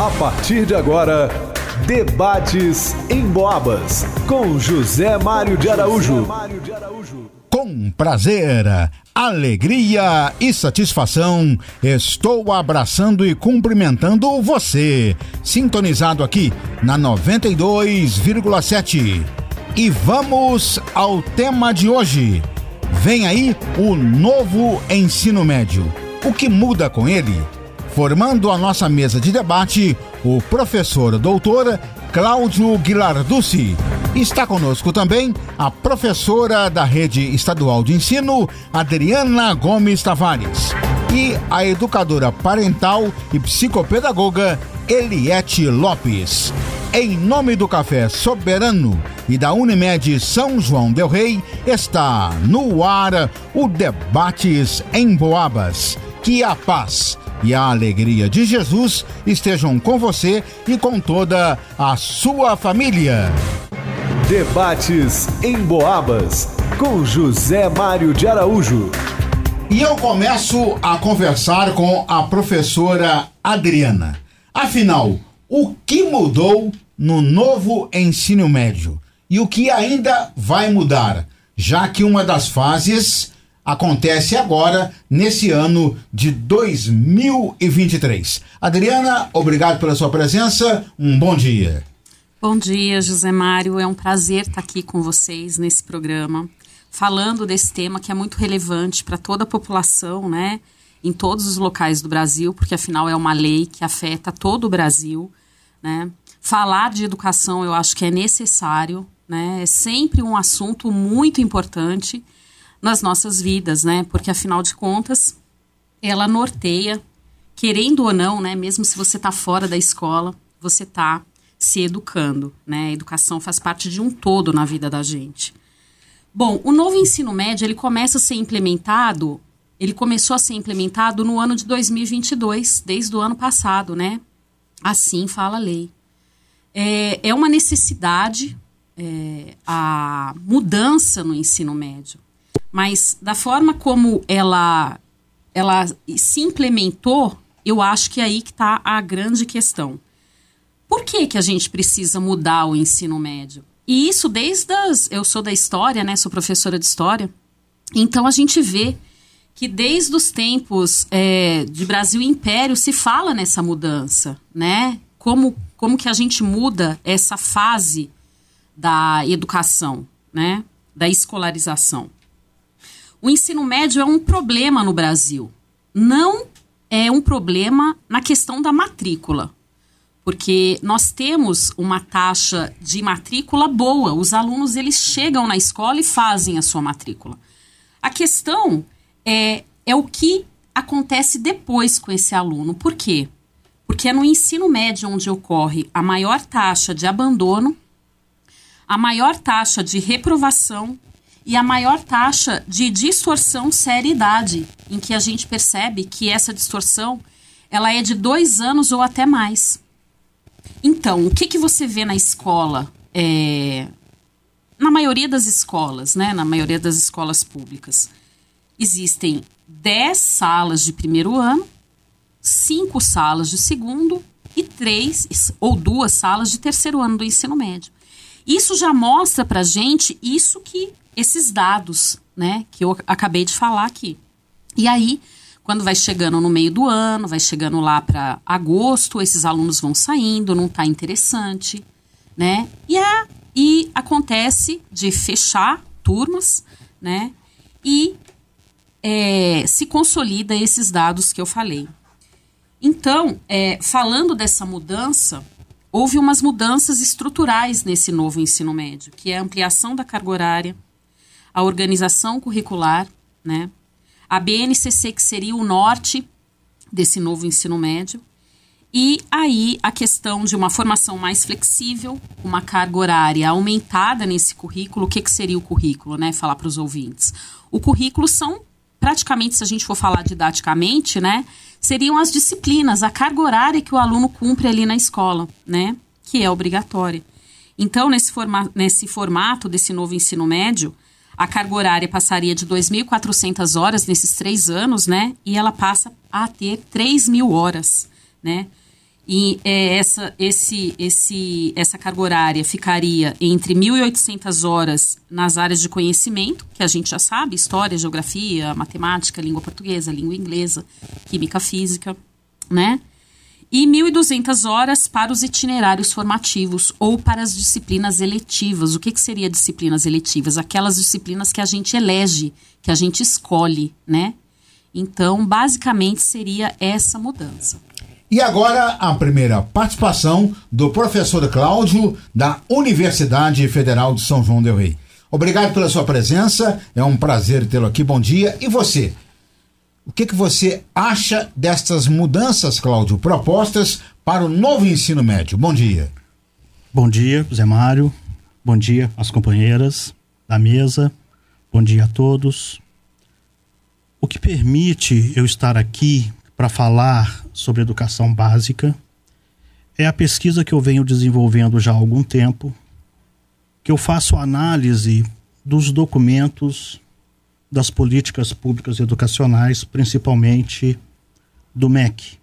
A partir de agora, Debates Emboabas, com José Mário de Araújo. Com prazer, alegria e satisfação, estou abraçando e cumprimentando você, sintonizado aqui na 92,7. E vamos ao tema de hoje. Vem aí o novo ensino médio. O que muda com ele? Formando a nossa mesa de debate, o professor doutor Cláudio Guilarducci. Está conosco também a professora da Rede Estadual de Ensino, Adriana Gomes Tavares, e a educadora parental e psicopedagoga Eliete Lopes. Em nome do Café Soberano e da Unimed São João del Rei, está no ar o Debates Emboabas. Que a paz e a alegria de Jesus estejam com você e com toda a sua família. Debates Emboabas, com José Mário de Araújo. E eu começo a conversar com a professora Adriana. Afinal, o que mudou no novo ensino médio? E o que ainda vai mudar, já que uma das fases acontece agora, nesse ano de 2023. Adriana, obrigado pela sua presença. Um bom dia. Bom dia, José Mário. É um prazer estar aqui com vocês nesse programa, falando desse tema que é muito relevante para toda a população, né? Em todos os locais do Brasil, porque afinal é uma lei que afeta todo o Brasil, né? Falar de educação eu acho que é necessário, né? É sempre um assunto muito importante nas nossas vidas, né? Porque, afinal de contas, ela norteia, querendo ou não, né? Mesmo se você está fora da escola, você está se educando, né? A educação faz parte de um todo na vida da gente. Bom, o novo ensino médio, ele começou a ser implementado no ano de 2022, desde o ano passado, né? Assim fala a lei. É uma necessidade, a mudança no ensino médio. Mas da forma como ela se implementou, eu acho que é aí que está a grande questão. Por que que a gente precisa mudar o ensino médio? E isso eu sou da história, né? Sou professora de história. Então a gente vê que desde os tempos de Brasil Império se fala nessa mudança, né? Como que a gente muda essa fase da educação, né? Da escolarização. O ensino médio é um problema no Brasil. Não é um problema na questão da matrícula, porque nós temos uma taxa de matrícula boa. Os alunos, eles chegam na escola e fazem a sua matrícula. A questão é o que acontece depois com esse aluno. Por quê? Porque é no ensino médio onde ocorre a maior taxa de abandono, a maior taxa de reprovação e a maior taxa de distorção seriedade, em que a gente percebe que essa distorção ela é de 2 anos ou até mais. Então, o que você vê na escola, na maioria das escolas, né? Na maioria das escolas públicas, existem 10 salas de primeiro ano, 5 salas de segundo e 2 salas de terceiro ano do ensino médio. Isso já mostra pra gente esses dados, né, que eu acabei de falar aqui. E aí, quando vai chegando no meio do ano, vai chegando lá para agosto, esses alunos vão saindo, não está interessante, né? E acontece de fechar turmas, né? E se consolida esses dados que eu falei. Então, falando dessa mudança, houve umas mudanças estruturais nesse novo ensino médio, que é a ampliação da carga horária, a organização curricular, né? A BNCC, que seria o norte desse novo ensino médio, e aí a questão de uma formação mais flexível, uma carga horária aumentada nesse currículo. O que seria o currículo, né? Falar para os ouvintes. O currículo são, praticamente, se a gente for falar didaticamente, né? Seriam as disciplinas, a carga horária que o aluno cumpre ali na escola, né? Que é obrigatória. Então, nesse formato desse novo ensino médio, a carga horária passaria de 2.400 horas nesses 3 anos, né? E ela passa a ter 3.000 horas, né? e essa carga horária ficaria entre 1.800 horas nas áreas de conhecimento, que a gente já sabe, história, geografia, matemática, língua portuguesa, língua inglesa, química, física, né? E 1.200 horas para os itinerários formativos ou para as disciplinas eletivas. O que seria disciplinas eletivas? Aquelas disciplinas que a gente elege, que a gente escolhe, né? Então, basicamente, seria essa mudança. E agora, a primeira participação do professor Cláudio, da Universidade Federal de São João del Rei. Obrigado pela sua presença, é um prazer tê-lo aqui, bom dia. E você? O que você acha destas mudanças, Cláudio, propostas para o novo ensino médio? Bom dia. Bom dia, José Mário. Bom dia às companheiras da mesa. Bom dia a todos. O que permite eu estar aqui para falar sobre educação básica é a pesquisa que eu venho desenvolvendo já há algum tempo, que eu faço análise dos documentos das políticas públicas educacionais, principalmente do MEC.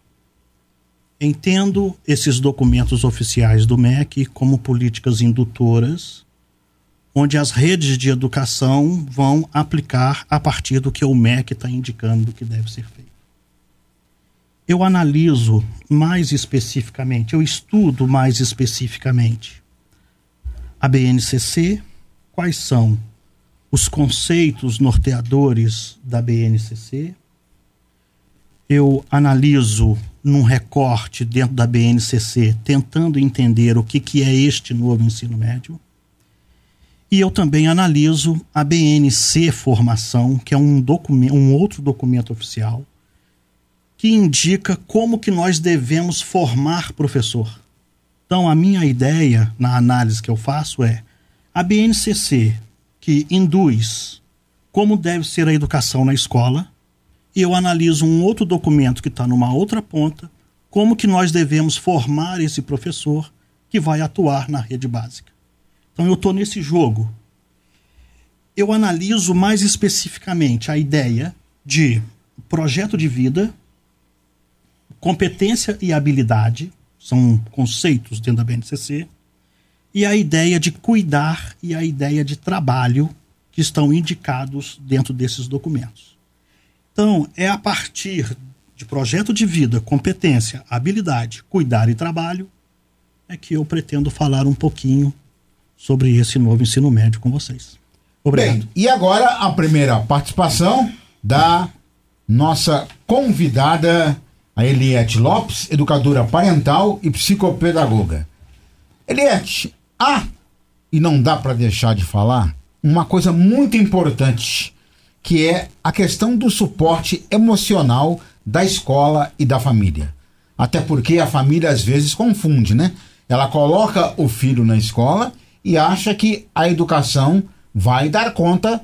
Entendo esses documentos oficiais do MEC como políticas indutoras, onde as redes de educação vão aplicar a partir do que o MEC está indicando que deve ser feito. Eu analiso mais especificamente, eu estudo mais especificamente a BNCC, quais são os conceitos norteadores da BNCC. Eu analiso num recorte dentro da BNCC, tentando entender o que é este novo ensino médio. E eu também analiso a BNC Formação, que é um outro documento oficial, que indica como que nós devemos formar professor. Então, a minha ideia na análise que eu faço é a BNCC, que induz como deve ser a educação na escola, e eu analiso um outro documento que está numa outra ponta, como que nós devemos formar esse professor que vai atuar na rede básica. Então, eu estou nesse jogo. Eu analiso mais especificamente a ideia de projeto de vida, competência e habilidade, são conceitos dentro da BNCC, e a ideia de cuidar e a ideia de trabalho que estão indicados dentro desses documentos. Então, é a partir de projeto de vida, competência, habilidade, cuidar e trabalho, é que eu pretendo falar um pouquinho sobre esse novo ensino médio com vocês. Obrigado. Bem, e agora a primeira participação da nossa convidada, a Eliete Lopes, educadora parental e psicopedagoga. Eliete, e não dá para deixar de falar, uma coisa muito importante, que é a questão do suporte emocional da escola e da família. Até porque a família às vezes confunde, né? Ela coloca o filho na escola e acha que a educação vai dar conta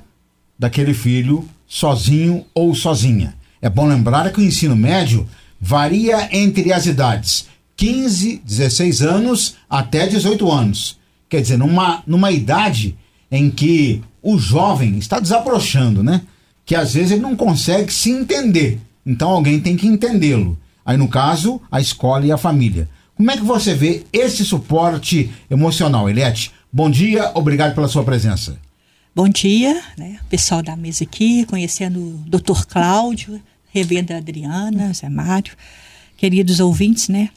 daquele filho sozinho ou sozinha. É bom lembrar que o ensino médio varia entre as idades 15, 16 anos até 18 anos. Quer dizer, numa idade em que o jovem está desabrochando, né? Que às vezes ele não consegue se entender. Então alguém tem que entendê-lo. Aí no caso, a escola e a família. Como é que você vê esse suporte emocional, Eliete? Bom dia, obrigado pela sua presença. Bom dia, né? Pessoal da mesa aqui, conhecendo o Dr. Cláudio, revendo a Adriana, Zé Mário, queridos ouvintes, né?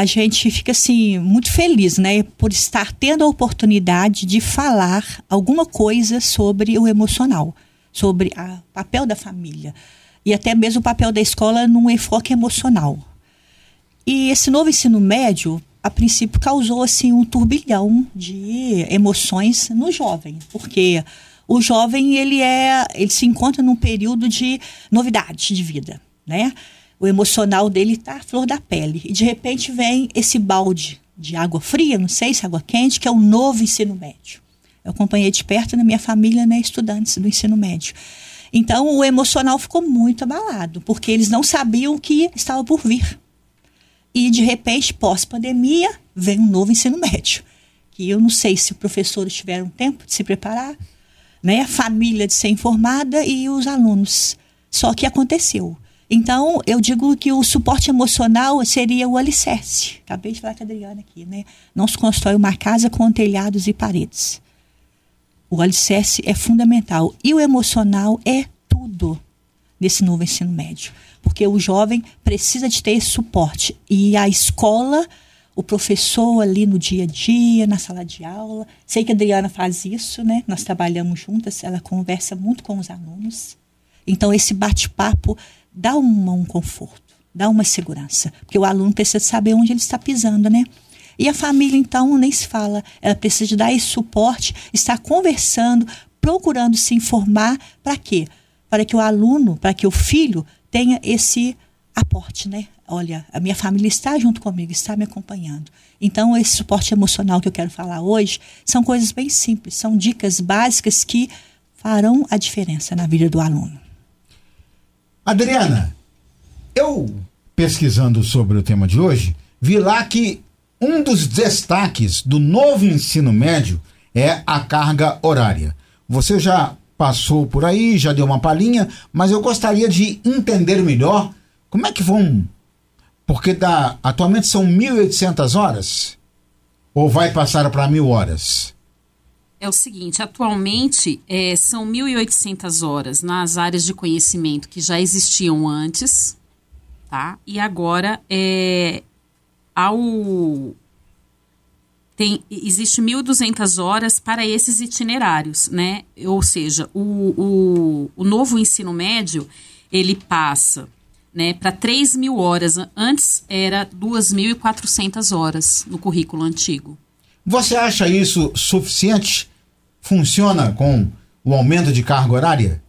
A gente fica assim, muito feliz, né? Por estar tendo a oportunidade de falar alguma coisa sobre o emocional, sobre o papel da família e até mesmo o papel da escola num enfoque emocional. E esse novo ensino médio, a princípio, causou assim, um turbilhão de emoções no jovem, porque o jovem ele se encontra num período de novidade de vida, né? O emocional dele está à flor da pele e de repente vem esse balde de água fria, não sei se água quente, que é o novo ensino médio. Eu acompanhei de perto na minha família, né, estudantes do ensino médio. Então o emocional ficou muito abalado, porque eles não sabiam o que estava por vir. E, de repente, pós-pandemia, vem um novo ensino médio. Que eu não sei se os professores tiveram tempo de se preparar, né? A família de ser informada e os alunos. Só que aconteceu. Então, eu digo que o suporte emocional seria o alicerce. Acabei de falar com a Adriana aqui, né? Não se constrói uma casa com telhados e paredes. O alicerce é fundamental. E o emocional é tudo nesse novo ensino médio. Porque o jovem precisa de ter esse suporte. E a escola, o professor ali no dia a dia, na sala de aula. Sei que a Adriana faz isso, né? Nós trabalhamos juntas, ela conversa muito com os alunos. Então, esse bate-papo dá um conforto, dá uma segurança. Porque o aluno precisa saber onde ele está pisando, né? E a família, então, nem se fala. Ela precisa de dar esse suporte, estar conversando, procurando se informar. Para quê? Para que o aluno, para que o filho tenha esse aporte, né? Olha, a minha família está junto comigo, está me acompanhando. Então, esse suporte emocional que eu quero falar hoje são coisas bem simples, são dicas básicas que farão a diferença na vida do aluno. Adriana, eu pesquisando sobre o tema de hoje, vi lá que um dos destaques do novo ensino médio é a carga horária. Você já passou por aí, já deu uma palhinha, mas eu gostaria de entender melhor como é que vão, porque atualmente são 1.800 horas ou vai passar para 1.000 horas? É o seguinte, atualmente são 1.800 horas nas áreas de conhecimento que já existiam antes, tá? E agora existe 1.200 horas para esses itinerários, né? Ou seja, o novo ensino médio, ele passa, né, para 3.000 horas. Antes era 2.400 horas no currículo antigo. Você acha isso suficiente? Funciona com o aumento de carga horária?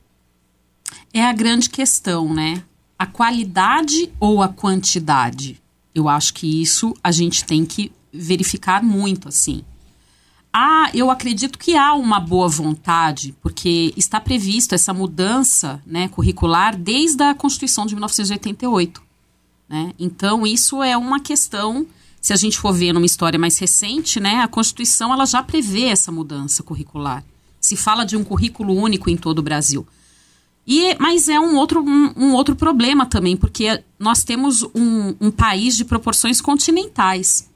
É a grande questão, né? A qualidade ou a quantidade? Eu acho que isso a gente tem que verificar muito, assim. Eu acredito que há uma boa vontade, porque está previsto essa mudança, né, curricular desde a Constituição de 1988. Né? Então, isso é uma questão... Se a gente for ver numa história mais recente, né, a Constituição ela já prevê essa mudança curricular. Se fala de um currículo único em todo o Brasil. Mas é um outro problema também, porque nós temos um país de proporções continentais.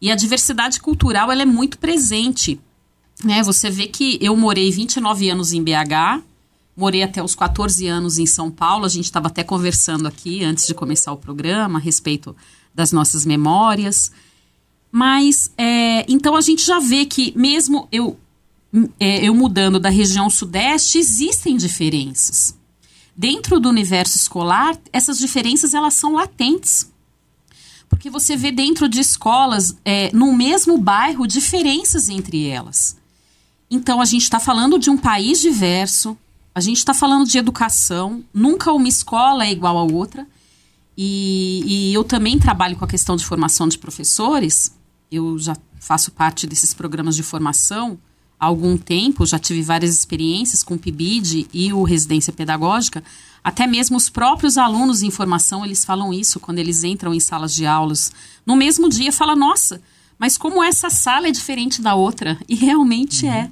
E a diversidade cultural ela é muito presente. Né? Você vê que eu morei 29 anos em BH, morei até os 14 anos em São Paulo. A gente estava até conversando aqui antes de começar o programa a respeito das nossas memórias, mas então a gente já vê que mesmo eu mudando da região sudeste, existem diferenças. Dentro do universo escolar, essas diferenças elas são latentes, porque você vê dentro de escolas, no mesmo bairro, diferenças entre elas. Então a gente está falando de um país diverso, a gente está falando de educação, nunca uma escola é igual a outra. E eu também trabalho com a questão de formação de professores. Eu já faço parte desses programas de formação há algum tempo, já tive várias experiências com o PIBID e o Residência Pedagógica. Até mesmo os próprios alunos em formação, eles falam isso quando eles entram em salas de aulas. No mesmo dia fala, nossa, mas como essa sala é diferente da outra? E realmente é.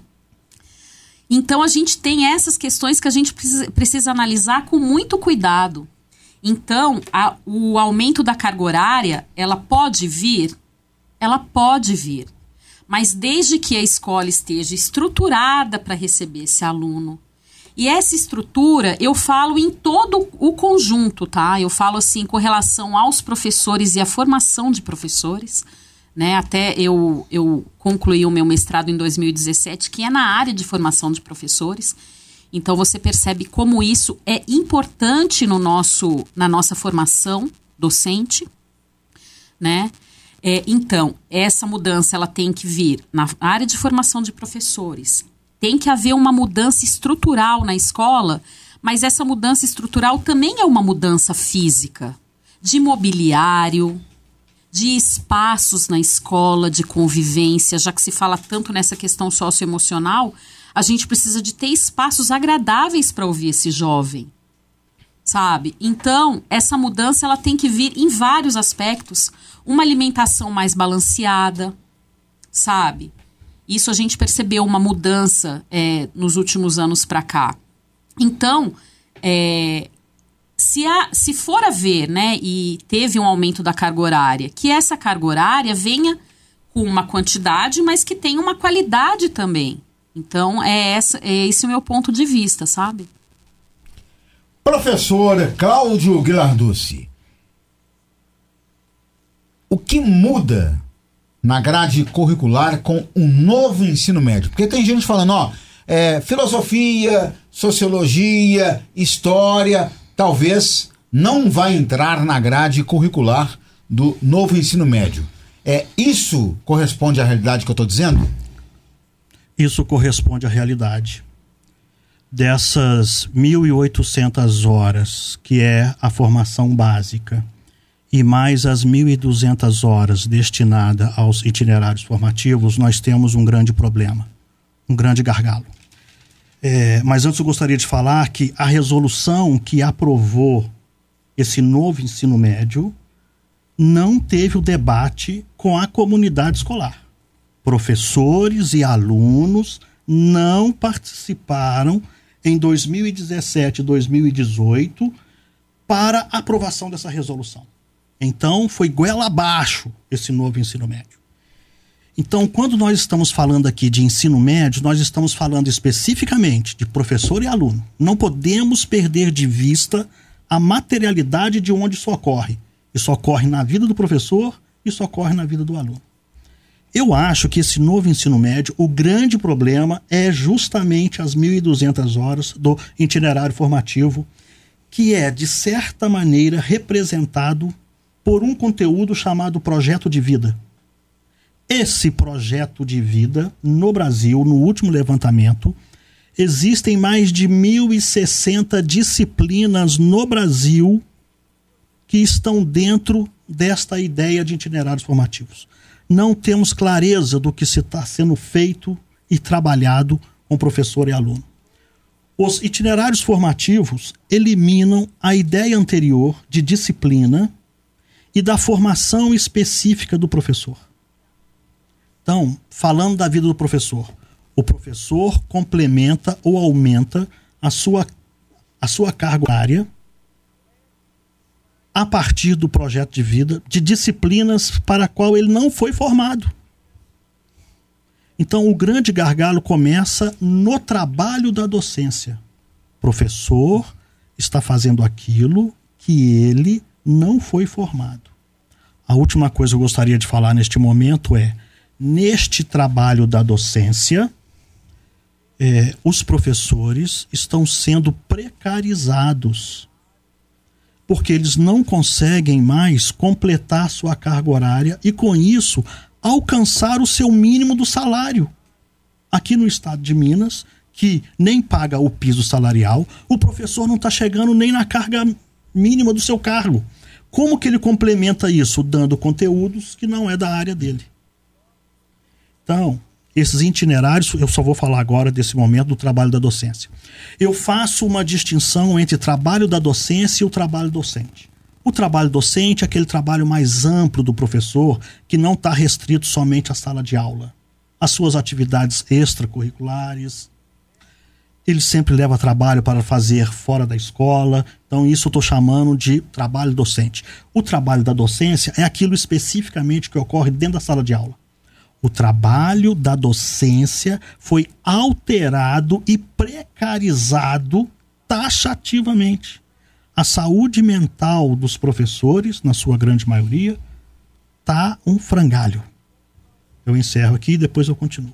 Então a gente tem essas questões que a gente precisa analisar com muito cuidado. Então, o aumento da carga horária, ela pode vir, mas desde que a escola esteja estruturada para receber esse aluno. E essa estrutura, eu falo em todo o conjunto, tá? Eu falo assim, com relação aos professores e à formação de professores, né? Até eu concluí o meu mestrado em 2017, que é na área de formação de professores. Então, você percebe como isso é importante na nossa formação docente, né? Então, essa mudança ela tem que vir na área de formação de professores. Tem que haver uma mudança estrutural na escola, mas essa mudança estrutural também é uma mudança física, de mobiliário, de espaços na escola, de convivência, já que se fala tanto nessa questão socioemocional. A gente precisa de ter espaços agradáveis para ouvir esse jovem, sabe? Então, essa mudança ela tem que vir em vários aspectos. Uma alimentação mais balanceada, sabe? Isso a gente percebeu uma mudança nos últimos anos para cá. Então, se for haver, né, e teve um aumento da carga horária, que essa carga horária venha com uma quantidade, mas que tenha uma qualidade também. Então, é esse o meu ponto de vista, sabe? Professor Cláudio Guilarducci, o que muda na grade curricular com o novo ensino médio? Porque tem gente falando, filosofia, sociologia, história, talvez não vai entrar na grade curricular do novo ensino médio. Isso corresponde à realidade que eu estou dizendo? Isso corresponde à realidade. Dessas 1.800 horas, que é a formação básica, e mais as 1.200 horas destinadas aos itinerários formativos, nós temos um grande problema, um grande gargalo. Mas antes eu gostaria de falar que a resolução que aprovou esse novo ensino médio não teve o debate com a comunidade escolar. Professores e alunos não participaram em 2017 e 2018 para aprovação dessa resolução. Então, foi goela abaixo esse novo ensino médio. Então, quando nós estamos falando aqui de ensino médio, nós estamos falando especificamente de professor e aluno. Não podemos perder de vista a materialidade de onde isso ocorre. Isso ocorre na vida do professor, isso ocorre na vida do aluno. Eu acho que esse novo ensino médio, o grande problema é justamente as 1.200 horas do itinerário formativo, que é, de certa maneira, representado por um conteúdo chamado projeto de vida. Esse projeto de vida, no Brasil, no último levantamento, existem mais de 1.060 disciplinas no Brasil que estão dentro desta ideia de itinerários formativos. Não temos clareza do que está sendo feito e trabalhado com professor e aluno. Os itinerários formativos eliminam a ideia anterior de disciplina e da formação específica do professor. Então, falando da vida do professor, o professor complementa ou aumenta a sua carga horária a partir do projeto de vida, de disciplinas para a qual ele não foi formado. Então, o grande gargalo começa no trabalho da docência. O professor está fazendo aquilo que ele não foi formado. A última coisa que eu gostaria de falar neste momento é, neste trabalho da docência, os professores estão sendo precarizados, porque eles não conseguem mais completar sua carga horária e, com isso, alcançar o seu mínimo do salário. Aqui no estado de Minas, que nem paga o piso salarial, o professor não está chegando nem na carga mínima do seu cargo. Como que ele complementa isso? Dando conteúdos que não é da área dele. Então, esses itinerários, eu só vou falar agora desse momento do trabalho da docência. Eu faço uma distinção entre trabalho da docência e o trabalho docente. O trabalho docente é aquele trabalho mais amplo do professor, que não está restrito somente à sala de aula. As suas atividades extracurriculares, ele sempre leva trabalho para fazer fora da escola. Então isso eu estou chamando de trabalho docente. O trabalho da docência é aquilo especificamente que ocorre dentro da sala de aula. O trabalho da docência foi alterado e precarizado taxativamente. A saúde mental dos professores, na sua grande maioria, tá um frangalho. Eu encerro aqui e depois eu continuo.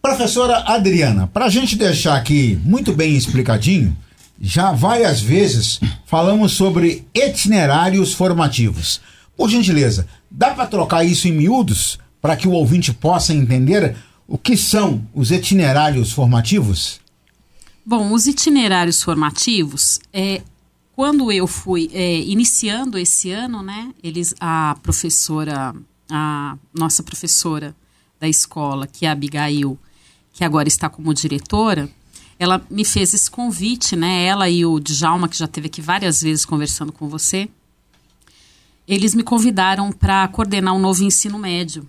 Professora Adriana, para a gente deixar aqui muito bem explicadinho, já várias vezes falamos sobre itinerários formativos. Por gentileza, dá para trocar isso em miúdos para que o ouvinte possa entender o que são os itinerários formativos? Bom, os itinerários formativos, quando eu fui iniciando esse ano, né, a nossa professora da escola, que é a Abigail, que agora está como diretora, ela me fez esse convite, né, ela e o Djalma, que já esteve aqui várias vezes conversando com você. Eles me convidaram para coordenar um novo ensino médio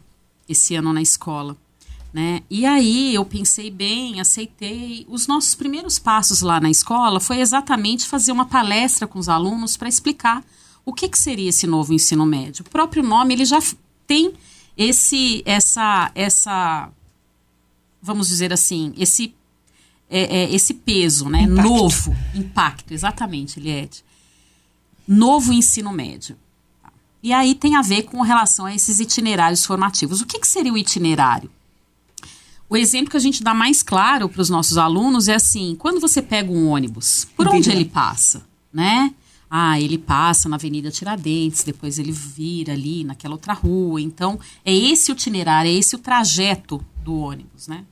esse ano na escola. né? E aí eu pensei bem, aceitei. Os nossos primeiros passos lá na escola foi exatamente fazer uma palestra com os alunos para explicar o que seria esse novo ensino médio. O próprio nome ele já tem vamos dizer assim, esse peso, né? Impacto. Novo, impacto, exatamente, Eliete. Novo ensino médio. E aí tem a ver com relação a esses itinerários formativos. O que seria o itinerário? O exemplo que a gente dá mais claro para os nossos alunos é assim, quando você pega um ônibus, por onde ele passa, né? Ah, ele passa na Avenida Tiradentes, depois ele vira ali naquela outra rua. Então, é esse o itinerário, é esse o trajeto do ônibus, né?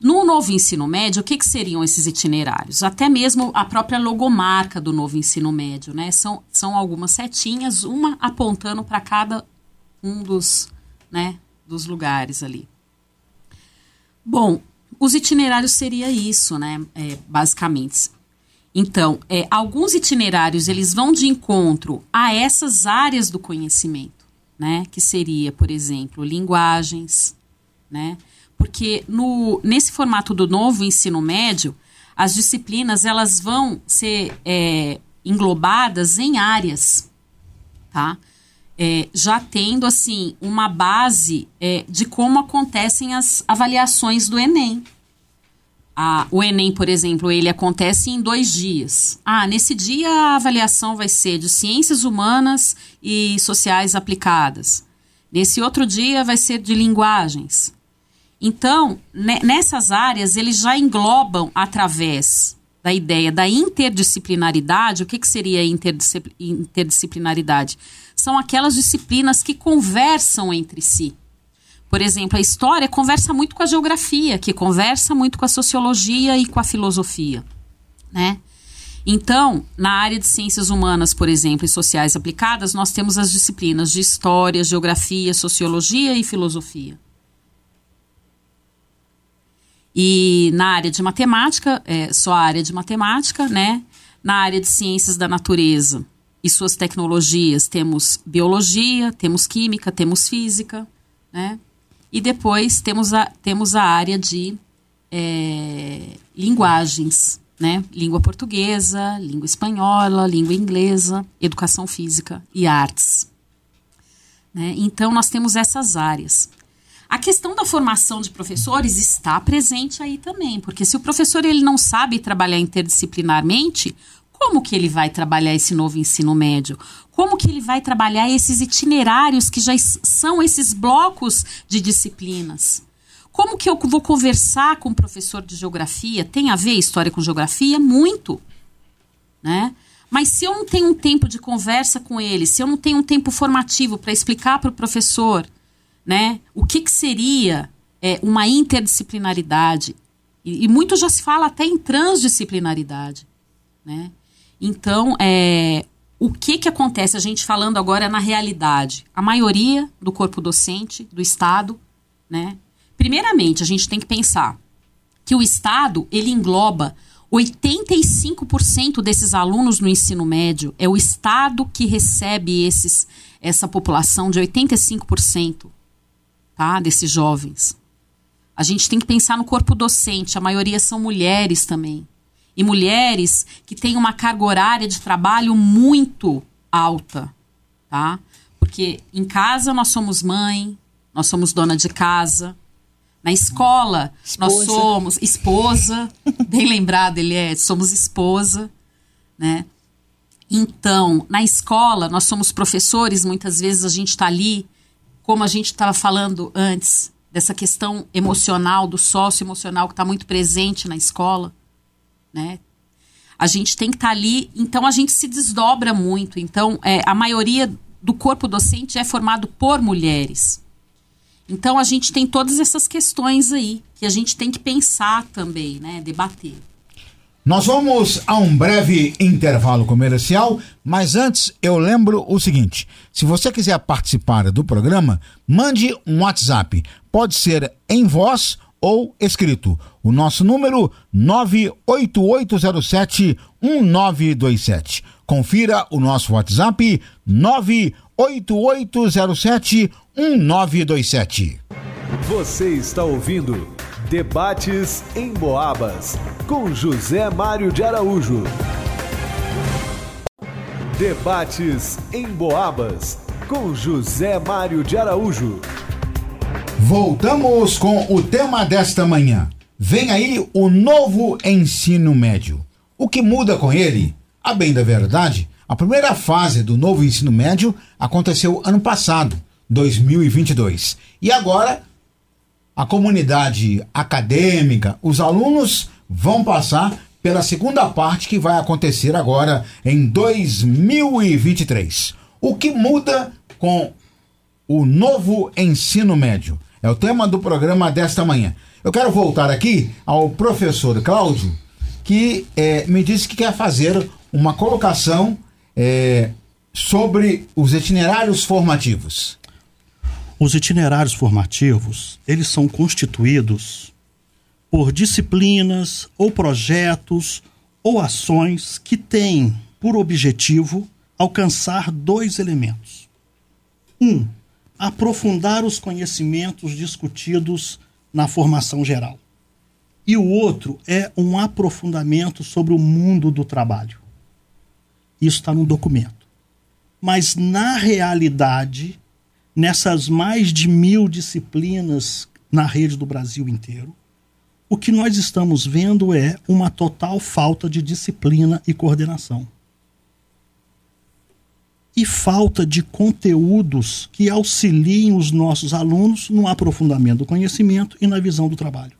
No novo ensino médio, o que seriam esses itinerários? Até mesmo a própria logomarca do novo ensino médio, né? São algumas setinhas, uma apontando para cada um dos lugares ali. Bom, os itinerários seria isso, né? Basicamente. Então, alguns itinerários, eles vão de encontro a essas áreas do conhecimento, né? Que seria, por exemplo, linguagens, né? Porque nesse formato do novo ensino médio, as disciplinas, elas vão ser englobadas em áreas, tá? Já tendo, assim, uma base de como acontecem as avaliações do Enem. O Enem, por exemplo, ele acontece em 2 dias. Nesse dia a avaliação vai ser de ciências humanas e sociais aplicadas. Nesse outro dia vai ser de linguagens. Então, nessas áreas, eles já englobam, através da ideia da interdisciplinaridade. O que seria a interdisciplinaridade? São aquelas disciplinas que conversam entre si. Por exemplo, a história conversa muito com a geografia, que conversa muito com a sociologia e com a filosofia, né? Então, na área de ciências humanas, por exemplo, e sociais aplicadas, nós temos as disciplinas de história, geografia, sociologia e filosofia. E na área de matemática, só a área de matemática, né? Na área de ciências da natureza e suas tecnologias, temos biologia, temos química, temos física, né? E depois temos a área de linguagens, né? Língua portuguesa, língua espanhola, língua inglesa, educação física e artes, né? Então, nós temos essas áreas. A questão da formação de professores está presente aí também, porque se o professor ele não sabe trabalhar interdisciplinarmente, como que ele vai trabalhar esse novo ensino médio? Como que ele vai trabalhar esses itinerários que já são esses blocos de disciplinas? Como que eu vou conversar com o professor de geografia? Tem a ver história com geografia? Muito, né? Mas se eu não tenho um tempo de conversa com ele, se eu não tenho um tempo formativo para explicar para o professor, né, o que seria uma interdisciplinaridade, e muito já se fala até em transdisciplinaridade, né? Então, o que acontece? A gente falando agora na realidade. A maioria do corpo docente, do Estado, né? Primeiramente, a gente tem que pensar que o Estado, ele engloba 85% desses alunos no ensino médio. É o Estado que recebe essa população de 85%, tá? Desses jovens. A gente tem que pensar no corpo docente. A maioria são mulheres também. E mulheres que têm uma carga horária de trabalho muito alta, tá? Porque em casa nós somos mãe, nós somos dona de casa. Na escola, nós somos esposa. Bem lembrado, Eliete, somos esposa, né? Então, na escola, nós somos professores. Muitas vezes a gente está ali, como a gente estava falando antes, dessa questão emocional, do socioemocional que está muito presente na escola, né? A gente tem que estar ali, então a gente se desdobra muito. Então, a maioria do corpo docente é formado por mulheres. Então, a gente tem todas essas questões aí, que a gente tem que pensar também, né? Debater. Nós vamos a um breve intervalo comercial, mas antes eu lembro o seguinte: se você quiser participar do programa, mande um WhatsApp. Pode ser em voz ou escrito. O nosso número 98807-1927. Confira o nosso WhatsApp 98807-1927. Você está ouvindo Debates Emboabas, com José Mário de Araújo. Debates Emboabas, com José Mário de Araújo. Voltamos com o tema desta manhã. Vem aí o novo ensino médio. O que muda com ele? A bem da verdade, a primeira fase do novo ensino médio aconteceu ano passado, 2022. E agora, a comunidade acadêmica, os alunos vão passar pela segunda parte que vai acontecer agora em 2023. O que muda com o novo ensino médio? É o tema do programa desta manhã. Eu quero voltar aqui ao professor Cláudio, que me disse que quer fazer uma colocação sobre os itinerários formativos. Os itinerários formativos, eles são constituídos por disciplinas ou projetos ou ações que têm por objetivo alcançar dois elementos. Um, aprofundar os conhecimentos discutidos na formação geral. E o outro é um aprofundamento sobre o mundo do trabalho. Isso está no documento. Mas, na realidade, nessas mais de 1.000 disciplinas na rede do Brasil inteiro, o que nós estamos vendo é uma total falta de disciplina e coordenação. E falta de conteúdos que auxiliem os nossos alunos no aprofundamento do conhecimento e na visão do trabalho.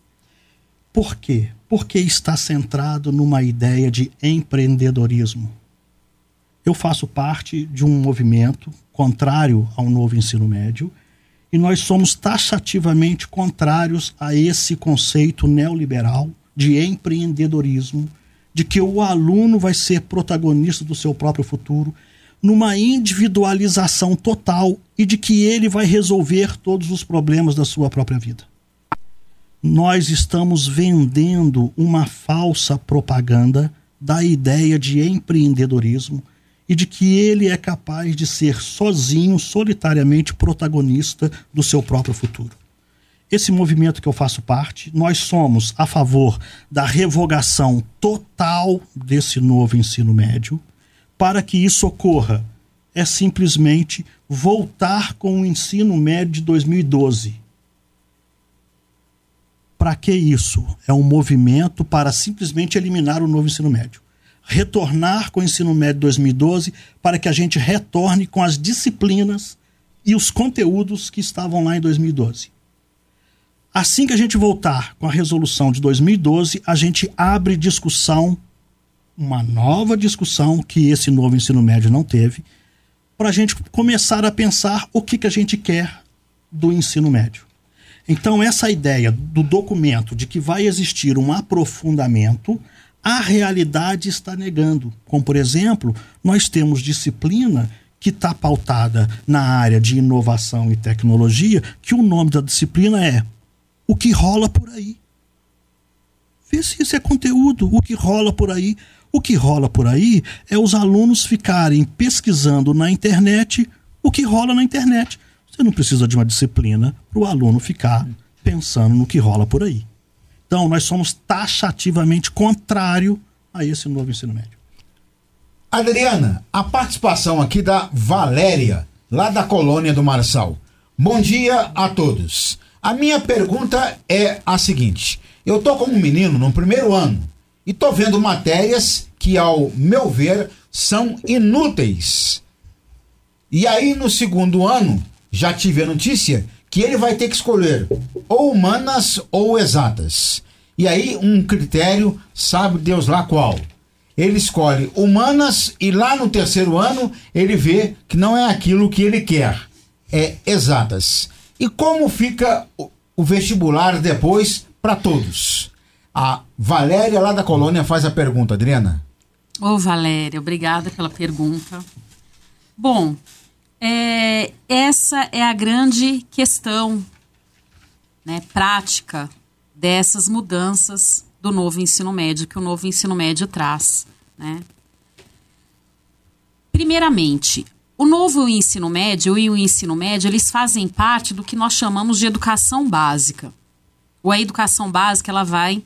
Por quê? Porque está centrado numa ideia de empreendedorismo. Eu faço parte de um movimento contrário ao novo ensino médio e nós somos taxativamente contrários a esse conceito neoliberal de empreendedorismo, de que o aluno vai ser protagonista do seu próprio futuro, numa individualização total e de que ele vai resolver todos os problemas da sua própria vida. Nós estamos vendendo uma falsa propaganda da ideia de empreendedorismo e de que ele é capaz de ser sozinho, solitariamente, protagonista do seu próprio futuro. Esse movimento que eu faço parte, nós somos a favor da revogação total desse novo ensino médio. Para que isso ocorra, é simplesmente voltar com o ensino médio de 2012. Para que isso? É um movimento para simplesmente eliminar o novo ensino médio. Retornar com o ensino médio de 2012 para que a gente retorne com as disciplinas e os conteúdos que estavam lá em 2012. Assim que a gente voltar com a resolução de 2012, a gente abre discussão, uma nova discussão que esse novo ensino médio não teve, para a gente começar a pensar o que a gente quer do ensino médio. Então, essa ideia do documento de que vai existir um aprofundamento, a realidade está negando. Como, por exemplo, nós temos disciplina que está pautada na área de inovação e tecnologia, que o nome da disciplina é O que Rola Por Aí. Vê se isso é conteúdo, o que rola por aí. O que rola por aí é os alunos ficarem pesquisando na internet o que rola na internet. Você não precisa de uma disciplina para o aluno ficar pensando no que rola por aí. Então, nós somos taxativamente contrário a esse novo ensino médio. Adriana, a participação aqui da Valéria, lá da Colônia do Marçal. Bom dia a todos. A minha pergunta é a seguinte: eu tô como um menino no primeiro ano e tô vendo matérias que, ao meu ver, são inúteis. E aí, no segundo ano, já tive a notícia que ele vai ter que escolher ou humanas ou exatas. E aí, um critério, sabe Deus lá qual. Ele escolhe humanas e lá no terceiro ano ele vê que não é aquilo que ele quer. É exatas. E como fica o vestibular depois para todos? A Valéria, lá da Colônia, faz a pergunta, Adriana. Ô, Valéria, obrigada pela pergunta. Bom, essa é a grande questão, né, prática dessas mudanças do novo ensino médio, que o novo ensino médio traz, né? Primeiramente, O novo ensino médio e o ensino médio, eles fazem parte do que nós chamamos de educação básica. Ou a educação básica, ela vai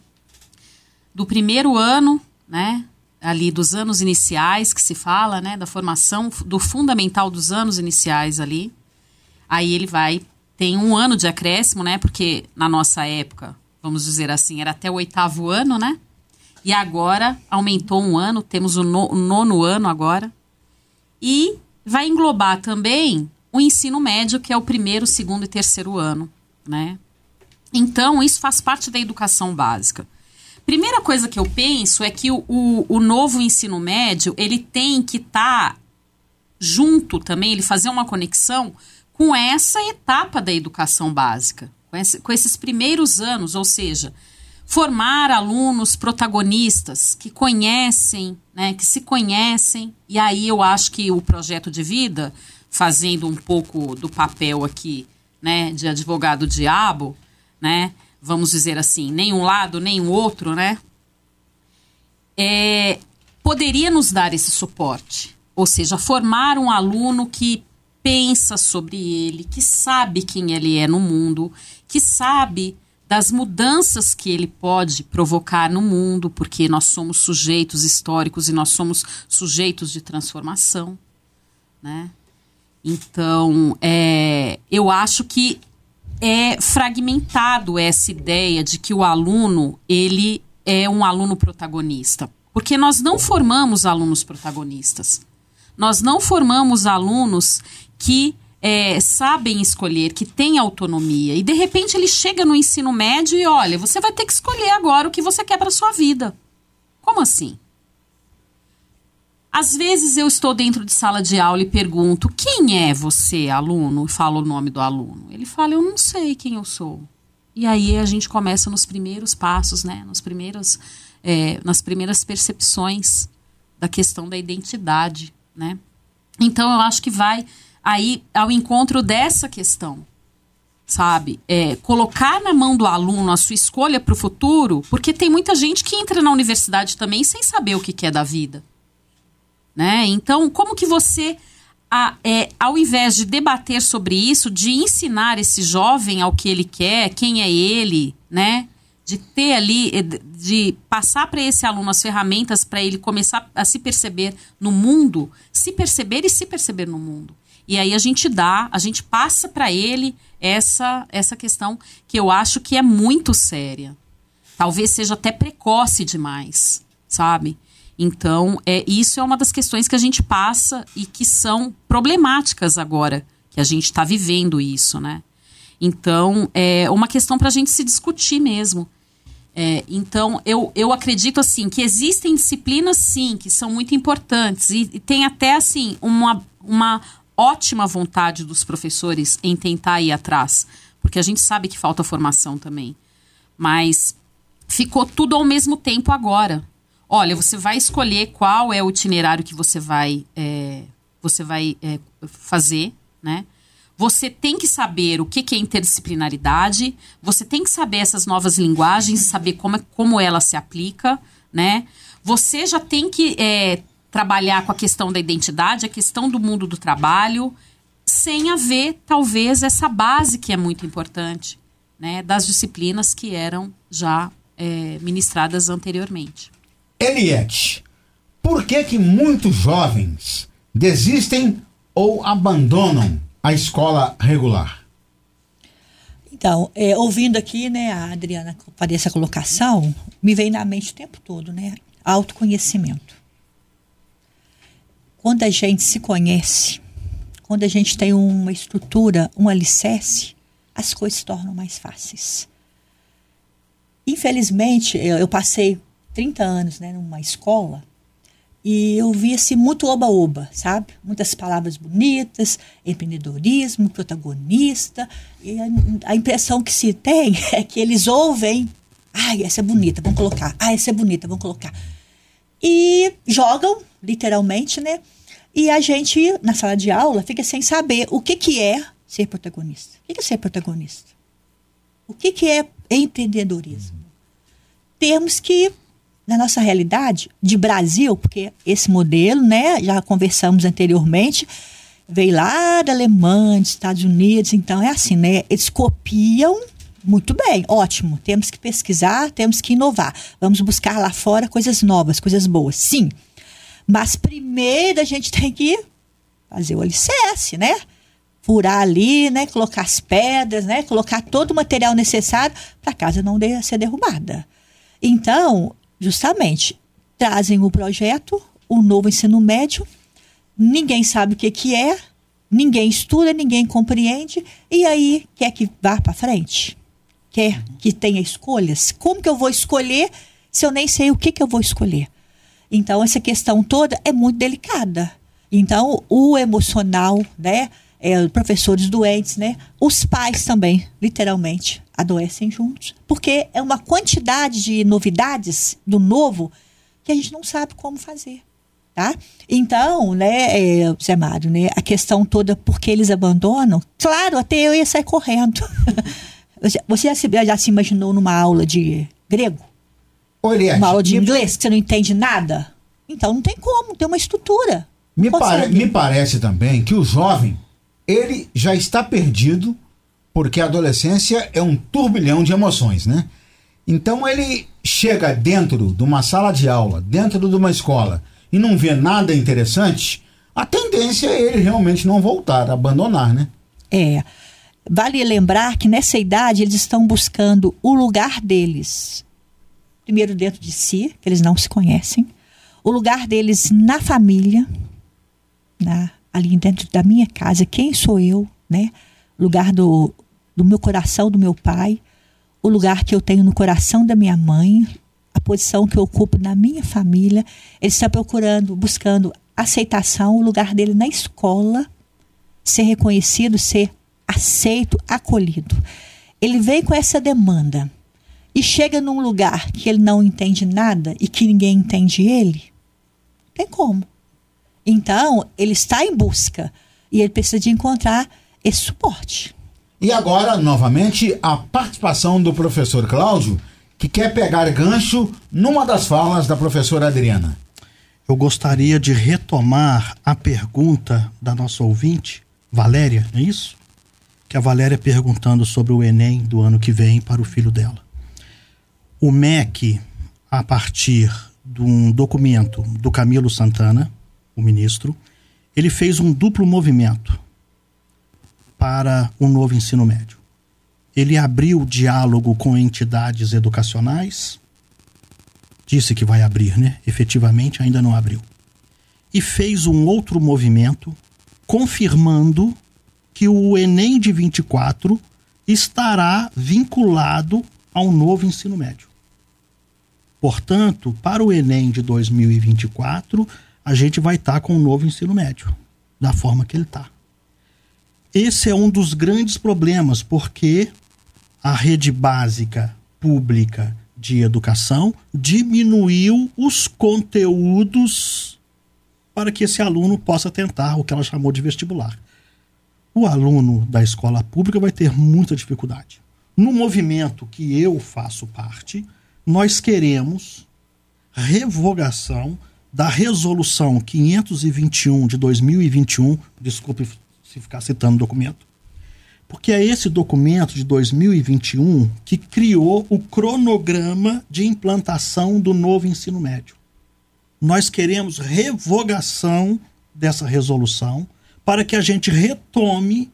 do primeiro ano, né, ali dos anos iniciais, que se fala, né, da formação, do fundamental dos anos iniciais ali. Aí ele vai, tem um ano de acréscimo, né, porque na nossa época, vamos dizer assim, era até o 8º ano, né? E agora aumentou um ano, temos o 9º ano agora. E vai englobar também o ensino médio, que é o 1º, 2º e 3º ano, né? Então, isso faz parte da educação básica. Primeira coisa que eu penso é que o novo ensino médio, ele tem que estar junto também, ele fazer uma conexão com essa etapa da educação básica, com esses primeiros anos, ou seja, formar alunos protagonistas que conhecem, né, que se conhecem. E aí eu acho que o projeto de vida, fazendo um pouco do papel aqui, né, de advogado diabo, né, vamos dizer assim, nem um lado, nem o outro, né, poderia nos dar esse suporte. Ou seja, formar um aluno que pensa sobre ele, que sabe quem ele é no mundo, que sabe das mudanças que ele pode provocar no mundo, porque nós somos sujeitos históricos e nós somos sujeitos de transformação, né? Então, eu acho que é fragmentado essa ideia de que o aluno, ele é um aluno protagonista, porque nós não formamos alunos protagonistas, nós não formamos alunos que sabem escolher, que tem autonomia. E, de repente, ele chega no ensino médio e, olha, você vai ter que escolher agora o que você quer para a sua vida. Como assim? Às vezes, eu estou dentro de sala de aula e pergunto, quem é você, aluno? E falo o nome do aluno. Ele fala, eu não sei quem eu sou. E aí, a gente começa nos primeiros passos, né? Nas primeiras percepções da questão da identidade, né? Então, eu acho que vai aí ao encontro dessa questão, sabe? Colocar na mão do aluno a sua escolha para o futuro, porque tem muita gente que entra na universidade também sem saber o que quer da vida, né? Então, como que você, ao invés de debater sobre isso, de ensinar esse jovem ao que ele quer, quem é ele, né? De ter ali, de passar para esse aluno as ferramentas para ele começar a se perceber no mundo, se perceber no mumundo. E aí a gente passa para ele essa questão que eu acho que é muito séria. Talvez seja até precoce demais, sabe? Então, isso é uma das questões que a gente passa e que são problemáticas agora, que a gente está vivendo isso, né? Então, é uma questão para a gente se discutir mesmo. Então, eu acredito, assim, que existem disciplinas, sim, que são muito importantes. E tem até, assim, uma ótima vontade dos professores em tentar ir atrás, porque a gente sabe que falta formação também, mas ficou tudo ao mesmo tempo agora. Olha, você vai escolher qual é o itinerário que você vai fazer, né? Você tem que saber o que é interdisciplinaridade, você tem que saber essas novas linguagens, saber como ela se aplica, né? Você já tem que trabalhar com a questão da identidade, a questão do mundo do trabalho, sem haver, talvez, essa base que é muito importante, né, das disciplinas que eram já ministradas anteriormente. Eliete, por que muitos jovens desistem ou abandonam a escola regular? Então, ouvindo aqui, né, a Adriana fazer essa colocação, me vem na mente o tempo todo, né, autoconhecimento. Quando a gente se conhece, quando a gente tem uma estrutura, um alicerce, as coisas se tornam mais fáceis. Infelizmente, eu passei 30 anos, né, numa escola e eu vi assim, muito oba-oba, sabe? Muitas palavras bonitas, empreendedorismo, protagonista. E a impressão que se tem é que eles ouvem, ai, essa é bonita, vamos colocar. Ah, essa é bonita, vamos colocar. E jogam, literalmente, né? E a gente, na sala de aula, fica sem saber o que é ser protagonista. O que é ser protagonista? O que é empreendedorismo? Termos que, na nossa realidade, de Brasil, porque esse modelo, né, já conversamos anteriormente, veio lá da Alemanha, dos Estados Unidos. Então é assim, né? Eles copiam muito bem, ótimo. Temos que pesquisar, temos que inovar. Vamos buscar lá fora coisas novas, coisas boas, sim. Mas primeiro a gente tem que fazer o alicerce, né? Furar ali, né? Colocar as pedras, né? Colocar todo o material necessário para a casa não ser derrubada. Então, justamente, trazem o projeto, o novo ensino médio, ninguém sabe o que é, ninguém estuda, ninguém compreende, e aí quer que vá para frente? Quer que tenha escolhas? Como que eu vou escolher se eu nem sei o que eu vou escolher? Então, essa questão toda é muito delicada. Então, o emocional, né? Professores doentes, né? Os pais também, literalmente, adoecem juntos. Porque é uma quantidade de novidades do novo que a gente não sabe como fazer, tá? Então, né, Zé Mário, né, a questão toda, porque eles abandonam, claro, até eu ia sair correndo. Você já se imaginou numa aula de grego? Olha, uma aula de inglês, que você não entende nada? Então, não tem como, tem uma estrutura. Me parece também que o jovem, ele já está perdido, porque a adolescência é um turbilhão de emoções, né? Então, ele chega dentro de uma sala de aula, dentro de uma escola, e não vê nada interessante, a tendência é ele realmente não voltar, abandonar, né? É. Vale lembrar que nessa idade eles estão buscando o lugar deles. Primeiro dentro de si, que eles não se conhecem. O lugar deles na família, ali dentro da minha casa, quem sou eu, né? Lugar do meu coração, do meu pai. O lugar que eu tenho no coração da minha mãe, a posição que eu ocupo na minha família. Ele está buscando aceitação, o lugar dele na escola, ser reconhecido, ser aceito, acolhido. Ele vem com essa demanda e chega num lugar que ele não entende nada e que ninguém entende ele. Não tem como. Então, ele está em busca e ele precisa de encontrar esse suporte. E agora, novamente, a participação do professor Cláudio, que quer pegar gancho numa das falas da professora Adriana. Eu gostaria de retomar a pergunta da nossa ouvinte, Valéria, não é isso? Que a Valéria perguntando sobre o Enem do ano que vem para o filho dela. O MEC, a partir de um documento do Camilo Santana, o ministro, ele fez um duplo movimento para o novo ensino médio. Ele abriu diálogo com entidades educacionais, disse que vai abrir, né? Efetivamente ainda não abriu. E fez um outro movimento confirmando que o Enem de 24 estará vinculado ao novo ensino médio. Portanto, para o Enem de 2024, a gente vai estar com o novo ensino médio, da forma que ele está. Esse é um dos grandes problemas, porque a rede básica pública de educação diminuiu os conteúdos para que esse aluno possa tentar o que ela chamou de vestibular. O aluno da escola pública vai ter muita dificuldade. No movimento que eu faço parte, nós queremos revogação da resolução 521 de 2021, desculpe se ficar citando o documento, porque é esse documento de 2021 que criou o cronograma de implantação do novo ensino médio. Nós queremos revogação dessa resolução para que a gente retome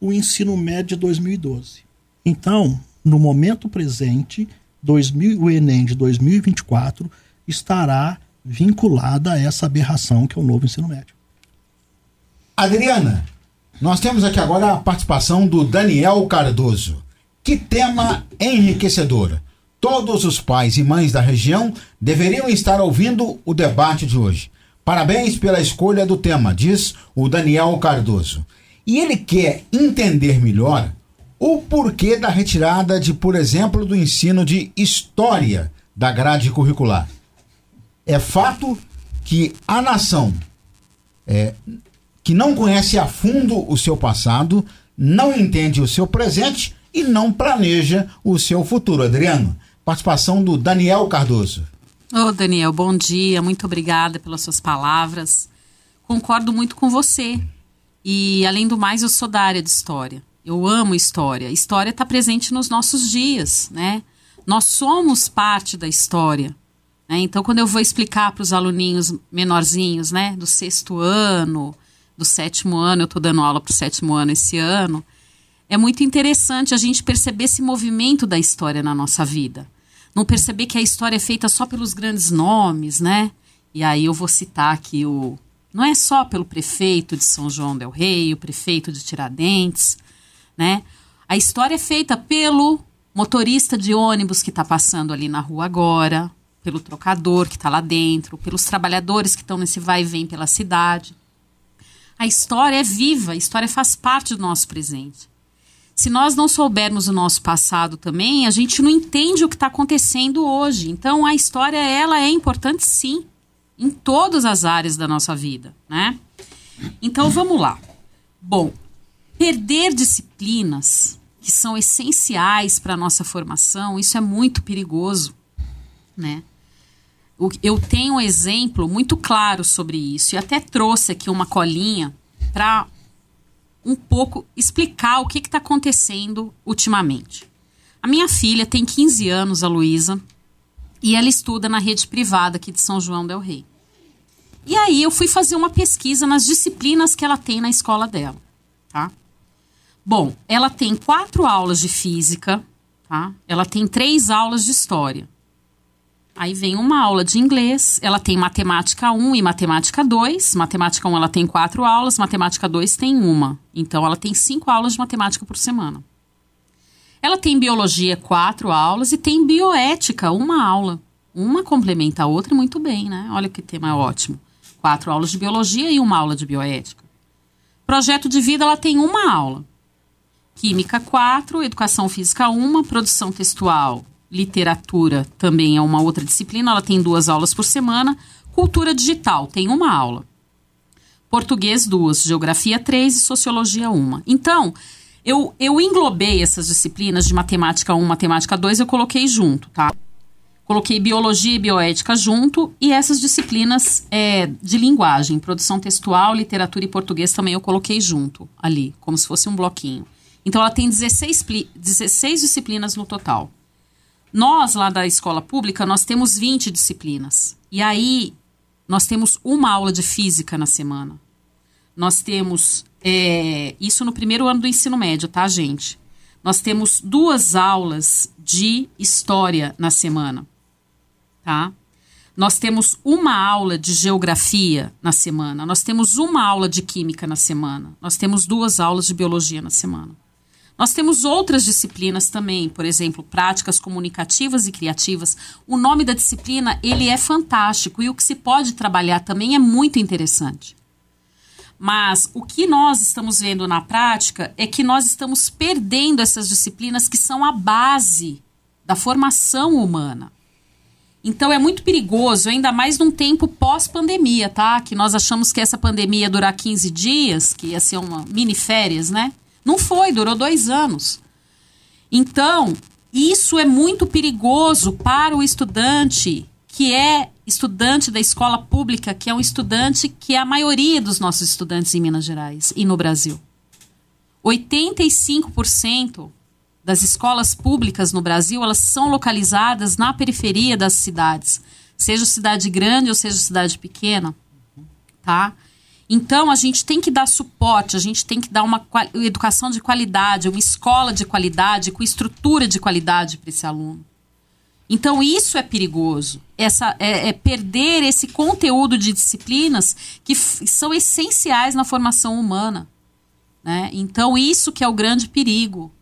o ensino médio de 2012. Então, no momento presente, o Enem de 2024 estará vinculado a essa aberração que é o novo ensino médio. Adriana, nós temos aqui agora a participação do Daniel Cardoso. Que tema enriquecedor! Todos os pais e mães da região deveriam estar ouvindo o debate de hoje. Parabéns pela escolha do tema, diz o Daniel Cardoso. E ele quer entender melhor o porquê da retirada de, por exemplo, do ensino de história da grade curricular. É fato que a nação que não conhece a fundo o seu passado, não entende o seu presente e não planeja o seu futuro. Adriano, participação do Daniel Cardoso. Ô, Daniel, bom dia, muito obrigada pelas suas palavras. Concordo muito com você. E, além do mais, eu sou da área de história. Eu amo história. História está presente nos nossos dias, né? Nós somos parte da história. Né? Então, quando eu vou explicar para os aluninhos menorzinhos, né? Do sexto ano, do sétimo ano, eu estou dando aula para o sétimo ano esse ano, é muito interessante a gente perceber esse movimento da história na nossa vida. Não perceber que a história é feita só pelos grandes nomes, né? E aí eu vou citar aqui o... Não é só pelo prefeito de São João del Rei, o prefeito de Tiradentes, né? A história é feita pelo motorista de ônibus que está passando ali na rua agora, pelo trocador que está lá dentro, pelos trabalhadores que estão nesse vai e vem pela cidade. A história é viva, a história faz parte do nosso presente. Se nós não soubermos o nosso passado também, a gente não entende o que está acontecendo hoje. Então, a história, ela é importante, sim, em todas as áreas da nossa vida, né? Então, vamos lá. Bom, perder disciplinas que são essenciais para a nossa formação, isso é muito perigoso, né? Eu tenho um exemplo muito claro sobre isso, e até trouxe aqui uma colinha para... um pouco explicar o que está acontecendo ultimamente. A minha filha tem 15 anos, a Luísa, e ela estuda na rede privada aqui de São João del Rei. E aí eu fui fazer uma pesquisa nas disciplinas que ela tem na escola dela, tá? Bom, ela tem 4 aulas de física, tá? Ela tem 3 aulas de história. Aí vem uma aula de inglês, ela tem matemática 1 e matemática 2. Matemática 1 ela tem 4 aulas, matemática 2 tem 1. Então, ela tem 5 aulas de matemática por semana. Ela tem biologia 4 aulas e tem bioética 1 aula. Uma complementa a outra muito bem, né? Olha que tema ótimo. 4 aulas de biologia e 1 aula de bioética. Projeto de vida ela tem 1 aula. Química 4, educação física 1, produção textual... Literatura também é uma outra disciplina, ela tem 2 aulas por semana. Cultura digital tem 1 aula. Português 2, geografia 3 e sociologia 1. Então, eu englobei essas disciplinas de matemática 1, matemática 2, eu coloquei junto, tá? Coloquei biologia e bioética junto e essas disciplinas de linguagem, produção textual, literatura e português também eu coloquei junto ali, como se fosse um bloquinho. Então, ela tem 16 disciplinas no total. Nós, lá da escola pública, nós temos 20 disciplinas. E aí, nós temos 1 aula de física na semana. Nós temos... isso no primeiro ano do ensino médio, tá, gente? Nós temos 2 aulas de história na semana, tá? Nós temos 1 aula de geografia na semana. Nós temos 1 aula de química na semana. Nós temos 2 aulas de biologia na semana. Nós temos outras disciplinas também, por exemplo, práticas comunicativas e criativas. O nome da disciplina, ele é fantástico e o que se pode trabalhar também é muito interessante. Mas o que nós estamos vendo na prática é que nós estamos perdendo essas disciplinas que são a base da formação humana. Então, é muito perigoso, ainda mais num tempo pós-pandemia, tá? Que nós achamos que essa pandemia ia durar 15 dias, que ia ser uma mini férias, né? Não foi, durou 2 anos. Então, isso é muito perigoso para o estudante, que é estudante da escola pública, que é um estudante que é a maioria dos nossos estudantes em Minas Gerais e no Brasil. 85% das escolas públicas no Brasil, elas são localizadas na periferia das cidades, seja cidade grande ou seja cidade pequena, tá? Então, a gente tem que dar suporte, a gente tem que dar uma educação de qualidade, uma escola de qualidade, com estrutura de qualidade para esse aluno. Então, isso é perigoso, perder esse conteúdo de disciplinas que são essenciais na formação humana, né? Então, isso que é o grande perigo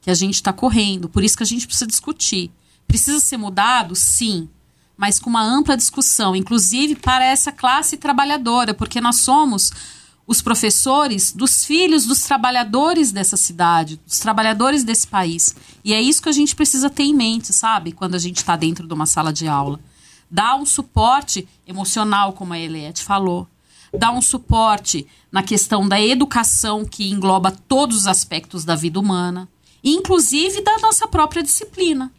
que a gente está correndo, por isso que a gente precisa discutir. Precisa ser mudado? Sim. Mas com uma ampla discussão, inclusive para essa classe trabalhadora, porque nós somos os professores dos filhos dos trabalhadores dessa cidade, dos trabalhadores desse país. E é isso que a gente precisa ter em mente, sabe? Quando a gente está dentro de uma sala de aula. Dá um suporte emocional, como a Eliete falou. Dá um suporte na questão da educação, que engloba todos os aspectos da vida humana, inclusive da nossa própria disciplina.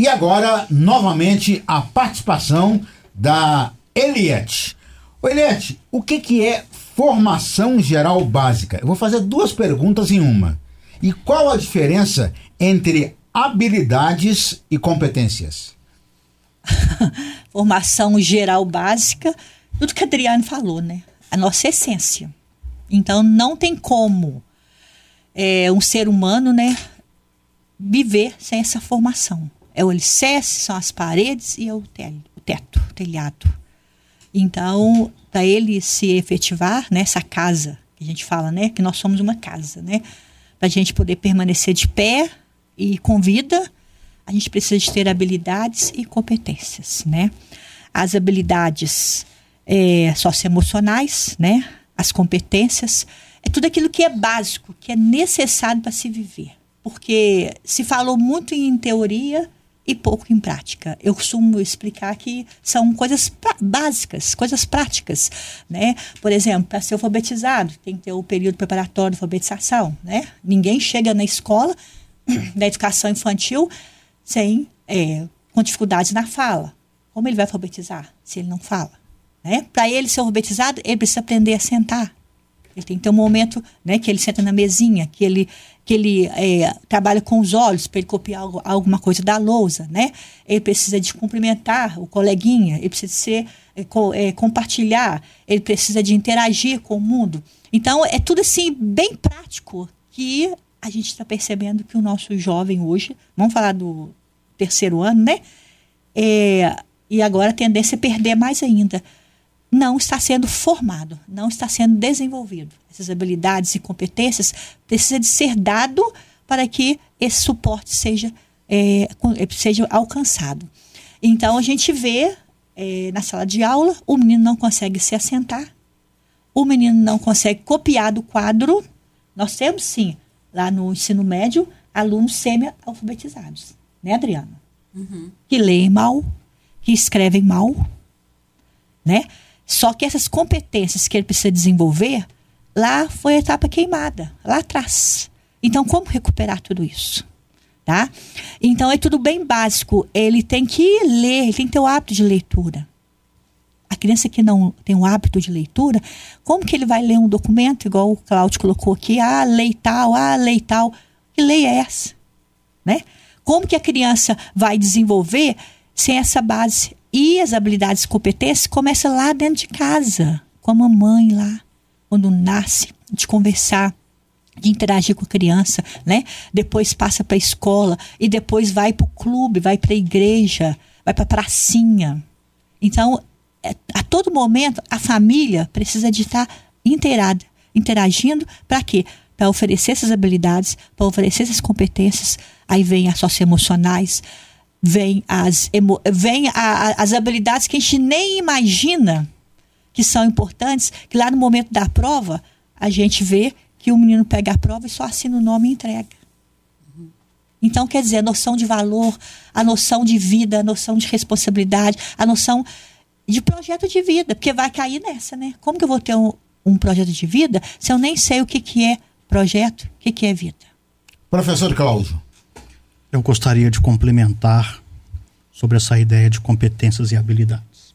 E agora, novamente, a participação da Eliete. Eliete, o que é formação geral básica. Eu vou fazer duas perguntas em uma. E qual a diferença entre habilidades e competências? Formação geral básica, tudo que a Adriana falou, né? A nossa essência. Então, não tem como um ser humano, né, viver sem essa formação. É o alicerce, são as paredes e é o teto, o telhado. Então, para ele se efetivar, né, essa casa, que a gente fala, né, que nós somos uma casa, né, para a gente poder permanecer de pé e com vida, a gente precisa de ter habilidades e competências, né? As habilidades socioemocionais, né? As competências, é tudo aquilo que é básico, que é necessário para se viver. Porque se falou muito em teoria e pouco em prática. Eu costumo explicar que são coisas básicas, coisas práticas, né? Por exemplo, para ser alfabetizado, tem que ter o período preparatório de alfabetização, né? Ninguém chega na escola, na educação infantil, com dificuldades na fala. Como ele vai alfabetizar se ele não fala? Né? Para ele ser alfabetizado, ele precisa aprender a sentar. Ele tem que ter um momento, né, que ele senta na mesinha, que ele trabalha com os olhos para ele copiar alguma coisa da lousa, né? Ele precisa de cumprimentar o coleguinha, ele precisa de compartilhar, ele precisa de interagir com o mundo. Então, é tudo assim, bem prático, que a gente está percebendo que o nosso jovem hoje, vamos falar do terceiro ano, né? E agora a tendência é perder mais ainda. Não está sendo formado, não está sendo desenvolvido. Essas habilidades e competências precisam de ser dado para que esse suporte seja alcançado. Então, a gente vê na sala de aula, o menino não consegue se assentar, o menino não consegue copiar do quadro. Nós temos, sim, lá no ensino médio, alunos semi-alfabetizados, né, Adriana? Uhum. Que leem mal, que escrevem mal, né? Só que essas competências que ele precisa desenvolver, lá foi a etapa queimada, lá atrás. Então, como recuperar tudo isso? Tá? Então, é tudo bem básico. Ele tem que ler, ele tem que ter o hábito de leitura. A criança que não tem o hábito de leitura, como que ele vai ler um documento, igual o Cláudio colocou aqui, lei tal. Que lei é essa? Né? Como que a criança vai desenvolver sem essa base? E as habilidades e competências começam lá dentro de casa, com a mamãe lá, quando nasce, de conversar, de interagir com a criança, né? Depois passa para a escola e depois vai para o clube, vai para a igreja, vai para a pracinha. Então, a todo momento, a família precisa de estar interagindo para quê? Para oferecer essas habilidades, para oferecer essas competências. Aí vem as socioemocionais, vem as habilidades que a gente nem imagina que são importantes, que lá no momento da prova, a gente vê que o menino pega a prova e só assina o nome e entrega. Então, quer dizer, a noção de valor, a noção de vida, a noção de responsabilidade, a noção de projeto de vida, porque vai cair nessa, né? Como que eu vou ter um projeto de vida se eu nem sei o que é projeto, o que é vida? Professor Cláudio. Eu gostaria de complementar sobre essa ideia de competências e habilidades.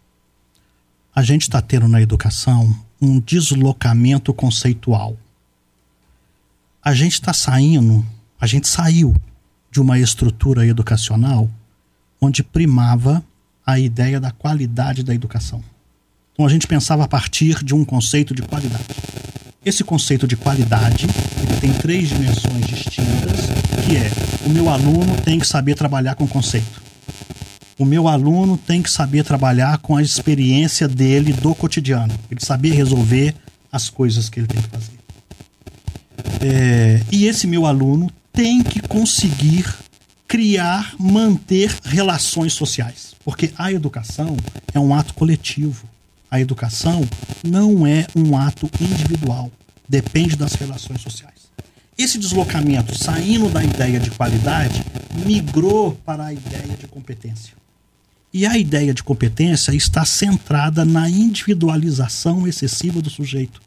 A gente está tendo na educação um deslocamento conceitual. A gente saiu de uma estrutura educacional onde primava a ideia da qualidade da educação. Então a gente pensava a partir de um conceito de qualidade. Esse conceito de qualidade, ele tem 3 dimensões distintas, que é: o meu aluno tem que saber trabalhar com conceito. O meu aluno tem que saber trabalhar com a experiência dele do cotidiano. Ele saber resolver as coisas que ele tem que fazer. E esse meu aluno tem que conseguir criar, manter relações sociais. Porque a educação é um ato coletivo. A educação não é um ato individual. Depende das relações sociais. Esse deslocamento, saindo da ideia de qualidade, migrou para a ideia de competência. E a ideia de competência está centrada na individualização excessiva do sujeito.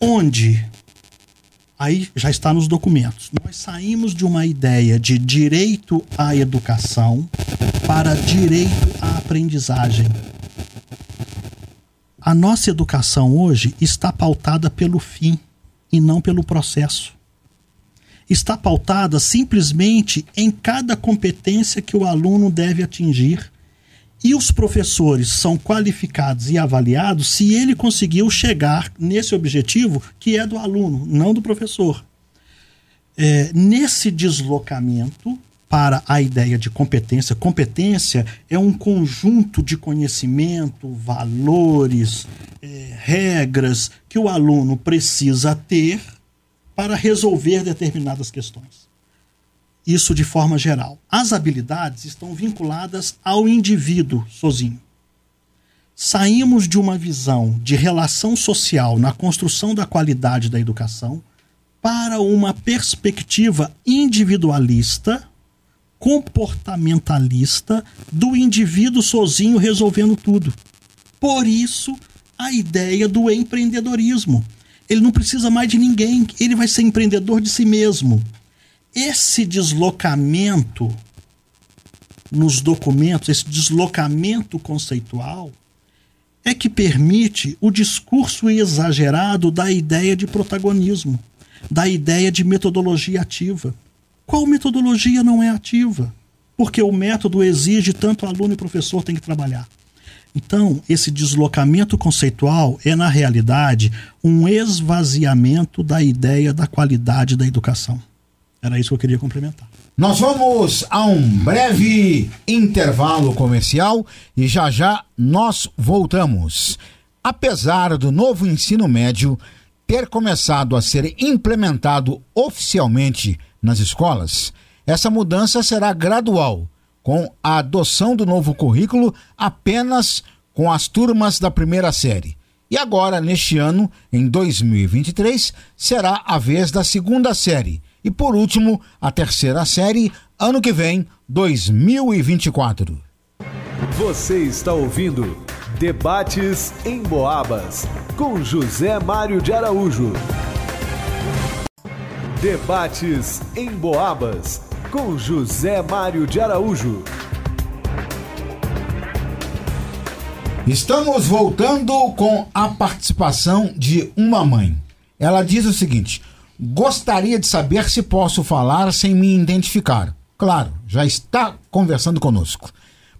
Onde... Aí já está nos documentos. Nós saímos de uma ideia de direito à educação para direito à aprendizagem. A nossa educação hoje está pautada pelo fim e não pelo processo. Está pautada simplesmente em cada competência que o aluno deve atingir, e os professores são qualificados e avaliados se ele conseguiu chegar nesse objetivo que é do aluno, não do professor. Nesse deslocamento para a ideia de competência, competência é um conjunto de conhecimento, valores, regras que o aluno precisa ter para resolver determinadas questões. Isso de forma geral. As habilidades estão vinculadas ao indivíduo sozinho. Saímos de uma visão de relação social na construção da qualidade da educação para uma perspectiva individualista, comportamentalista, do indivíduo sozinho resolvendo tudo. Por isso, a ideia do empreendedorismo. Ele não precisa mais de ninguém, ele vai ser empreendedor de si mesmo. Esse deslocamento nos documentos, esse deslocamento conceitual, é que permite o discurso exagerado da ideia de protagonismo, da ideia de metodologia ativa. Qual metodologia não é ativa? Porque o método exige tanto aluno e professor tem que trabalhar. Então, esse deslocamento conceitual é, na realidade, um esvaziamento da ideia da qualidade da educação. Era isso que eu queria complementar. Nós vamos a um breve intervalo comercial e já já nós voltamos. Apesar do novo ensino médio ter começado a ser implementado oficialmente nas escolas, essa mudança será gradual, com a adoção do novo currículo apenas com as turmas da primeira série. E agora, neste ano, em 2023, será a vez da segunda série. E, por último, a terceira série, ano que vem, 2024. Você está ouvindo Debates Emboabas, com José Mário de Araújo. Debates Emboabas, com José Mário de Araújo. Estamos voltando com a participação de uma mãe. Ela diz o seguinte: gostaria de saber se posso falar sem me identificar. Claro, já está conversando conosco.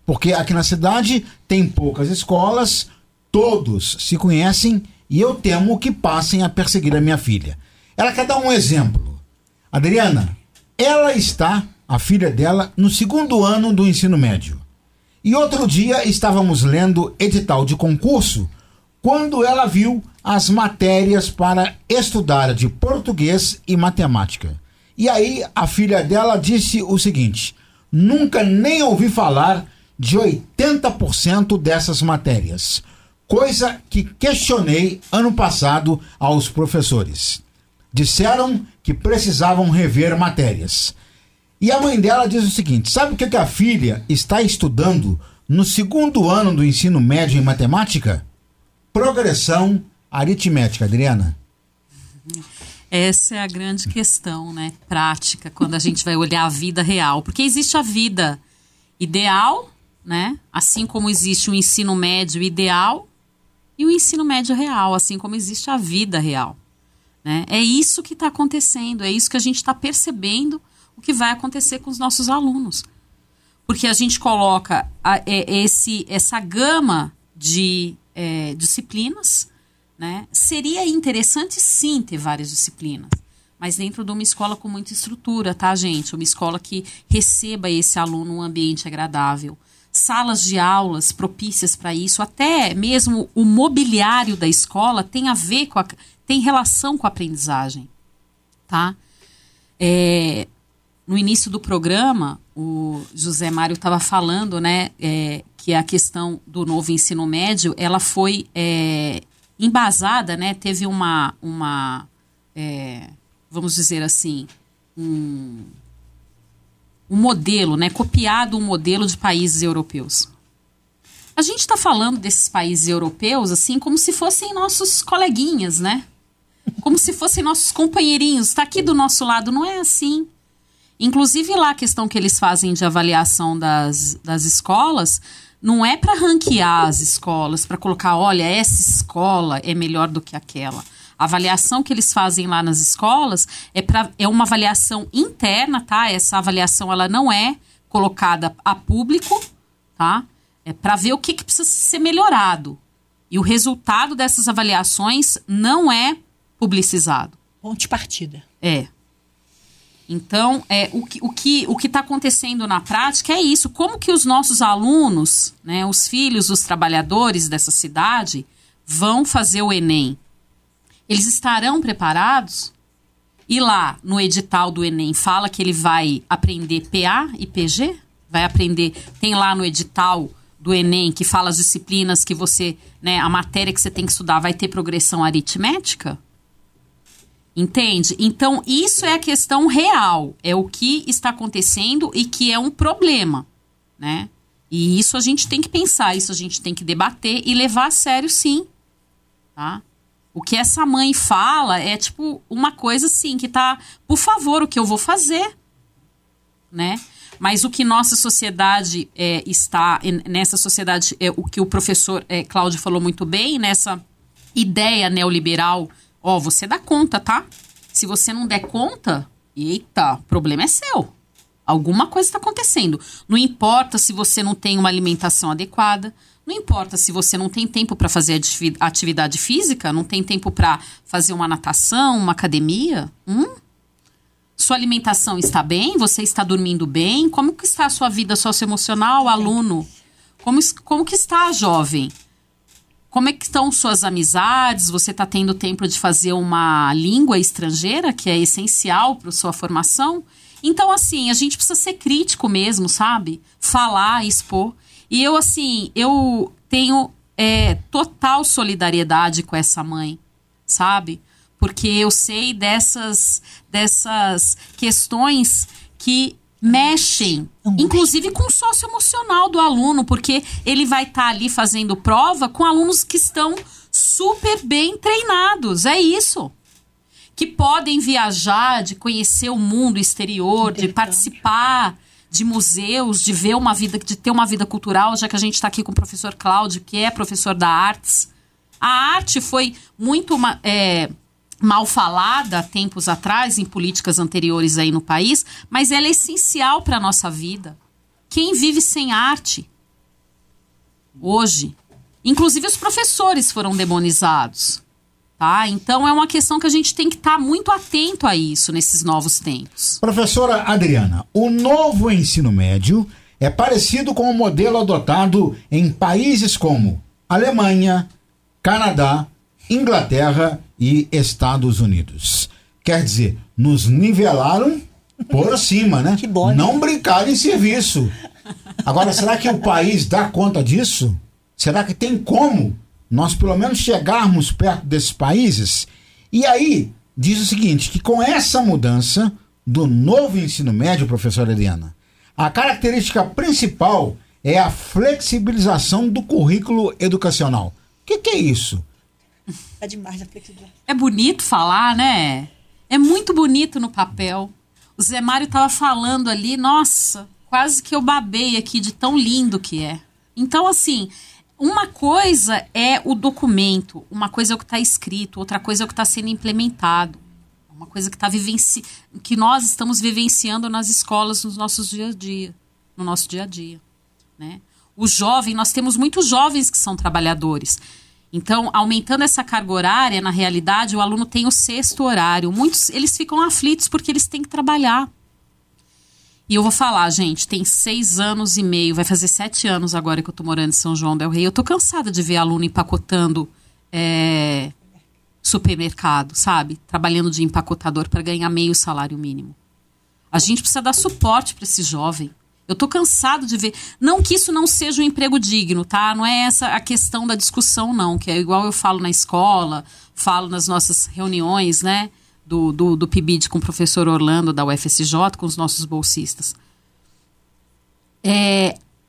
Porque aqui na cidade tem poucas escolas, todos se conhecem e eu temo que passem a perseguir a minha filha. Ela quer dar um exemplo. Adriana, ela está, a filha dela, no segundo ano do ensino médio. E outro dia estávamos lendo edital de concurso quando ela viu as matérias para estudar de português e matemática. E aí a filha dela disse o seguinte: nunca nem ouvi falar de 80% dessas matérias, coisa que questionei ano passado aos professores. Disseram que precisavam rever matérias. E a mãe dela diz o seguinte: sabe o que a filha está estudando no segundo ano do ensino médio em matemática? Progressão aritmética, Adriana. Essa é a grande questão, né? Prática, quando a gente vai olhar a vida real. Porque existe a vida ideal, né? Assim como existe o ensino médio ideal e o ensino médio real, assim como existe a vida real. Né? É isso que está acontecendo, é isso que a gente está percebendo, o que vai acontecer com os nossos alunos. Porque a gente coloca essa gama de disciplinas, né? Seria interessante sim ter várias disciplinas, mas dentro de uma escola com muita estrutura, tá, gente? Uma escola que receba esse aluno um ambiente agradável, salas de aulas propícias para isso, até mesmo o mobiliário da escola tem a ver com a... tem relação com a aprendizagem, tá? No início do programa, o José Mário estava falando, né, que a questão do novo ensino médio, ela foi embasada, né, teve vamos dizer assim, um modelo, né, copiado um modelo de países europeus. A gente está falando desses países europeus, assim, como se fossem nossos coleguinhas, né? Como se fossem nossos companheirinhos, está aqui do nosso lado, não é assim. Inclusive lá a questão que eles fazem de avaliação das escolas, Não é para ranquear as escolas, para colocar, olha, essa escola é melhor do que aquela. A avaliação que eles fazem lá nas escolas é uma avaliação interna, tá? Essa avaliação ela não é colocada a público, tá? É para ver o que precisa ser melhorado. E o resultado dessas avaliações não é publicizado. Ponto de partida. É. Então, o que está acontecendo na prática é isso. Como que os nossos alunos, né, os filhos, os trabalhadores dessa cidade, vão fazer o Enem? Eles estarão preparados? E lá, no edital do Enem, fala que ele vai aprender PA e PG? Vai aprender... Tem lá no edital do Enem que fala as disciplinas que você... Né, a matéria que você tem que estudar vai ter progressão aritmética? Entende? Então, isso é a questão real. É o que está acontecendo e que é um problema, né? E isso a gente tem que pensar, isso a gente tem que debater e levar a sério, sim. Tá? O que essa mãe fala é, tipo, uma coisa, assim, que tá... Por favor, o que eu vou fazer? Né? Mas o que nossa sociedade está... Nessa sociedade, o que o professor Cláudio falou muito bem, nessa ideia neoliberal... Ó, você dá conta, tá? Se você não der conta, eita, o problema é seu. Alguma coisa está acontecendo. Não importa se você não tem uma alimentação adequada, não importa se você não tem tempo para fazer atividade física, não tem tempo para fazer uma natação, uma academia. Sua alimentação está bem? Você está dormindo bem? Como que está a sua vida socioemocional, aluno? Como que está a jovem? Como é que estão suas amizades? Você está tendo tempo de fazer uma língua estrangeira, que é essencial para sua formação? Então, assim, a gente precisa ser crítico mesmo, sabe? Falar, expor. E eu, assim, eu tenho total solidariedade com essa mãe, sabe? Porque eu sei dessas questões que... mexem, inclusive com o socioemocional do aluno, porque ele vai estar ali fazendo prova com alunos que estão super bem treinados, é isso. Que podem viajar, de conhecer o mundo exterior, de participar de museus, de ver uma vida, de ter uma vida cultural, já que a gente está aqui com o professor Cláudio, que é professor da artes. A arte foi muito... mal falada há tempos atrás, em políticas anteriores aí no país, mas ela é essencial para a nossa vida. Quem vive sem arte? Hoje. Inclusive os professores foram demonizados. Tá? Então é uma questão que a gente tem que estar muito atento a isso nesses novos tempos. Professora Adriana, o novo ensino médio é parecido com o modelo adotado em países como Alemanha, Canadá, Inglaterra e Estados Unidos. Quer dizer, nos nivelaram por cima, né? Que bom, né? Não brincaram em serviço. Agora, será que o país dá conta disso? Será que tem como nós, pelo menos, chegarmos perto desses países? E aí, diz o seguinte, que com essa mudança do novo ensino médio, professora Eliana, a característica principal é a flexibilização do currículo educacional. O que é isso? É demais a flexibilidade. É bonito falar, né? É muito bonito no papel. O Zé Mário estava falando ali, nossa, quase que eu babei aqui de tão lindo que é. Então, assim, uma coisa é o documento, uma coisa é o que está escrito, outra coisa é o que está sendo implementado, uma coisa que, que nós estamos vivenciando nas escolas, no nosso dia a dia, né? O jovem, nós temos muitos jovens que são trabalhadores. Então, aumentando essa carga horária, na realidade, o aluno tem o sexto horário. Muitos, eles ficam aflitos porque eles têm que trabalhar. E eu vou falar, gente, tem 6 anos e meio, vai fazer 7 anos agora que eu tô morando em São João del Rei. Eu tô cansada de ver aluno empacotando supermercado, sabe? Trabalhando de empacotador para ganhar meio salário mínimo. A gente precisa dar suporte para esse jovem. Eu tô cansado de ver, não que isso não seja um emprego digno, tá? Não é essa a questão da discussão, não, que é igual eu falo na escola, falo nas nossas reuniões, né, do PIBID com o professor Orlando da UFSJ, com os nossos bolsistas.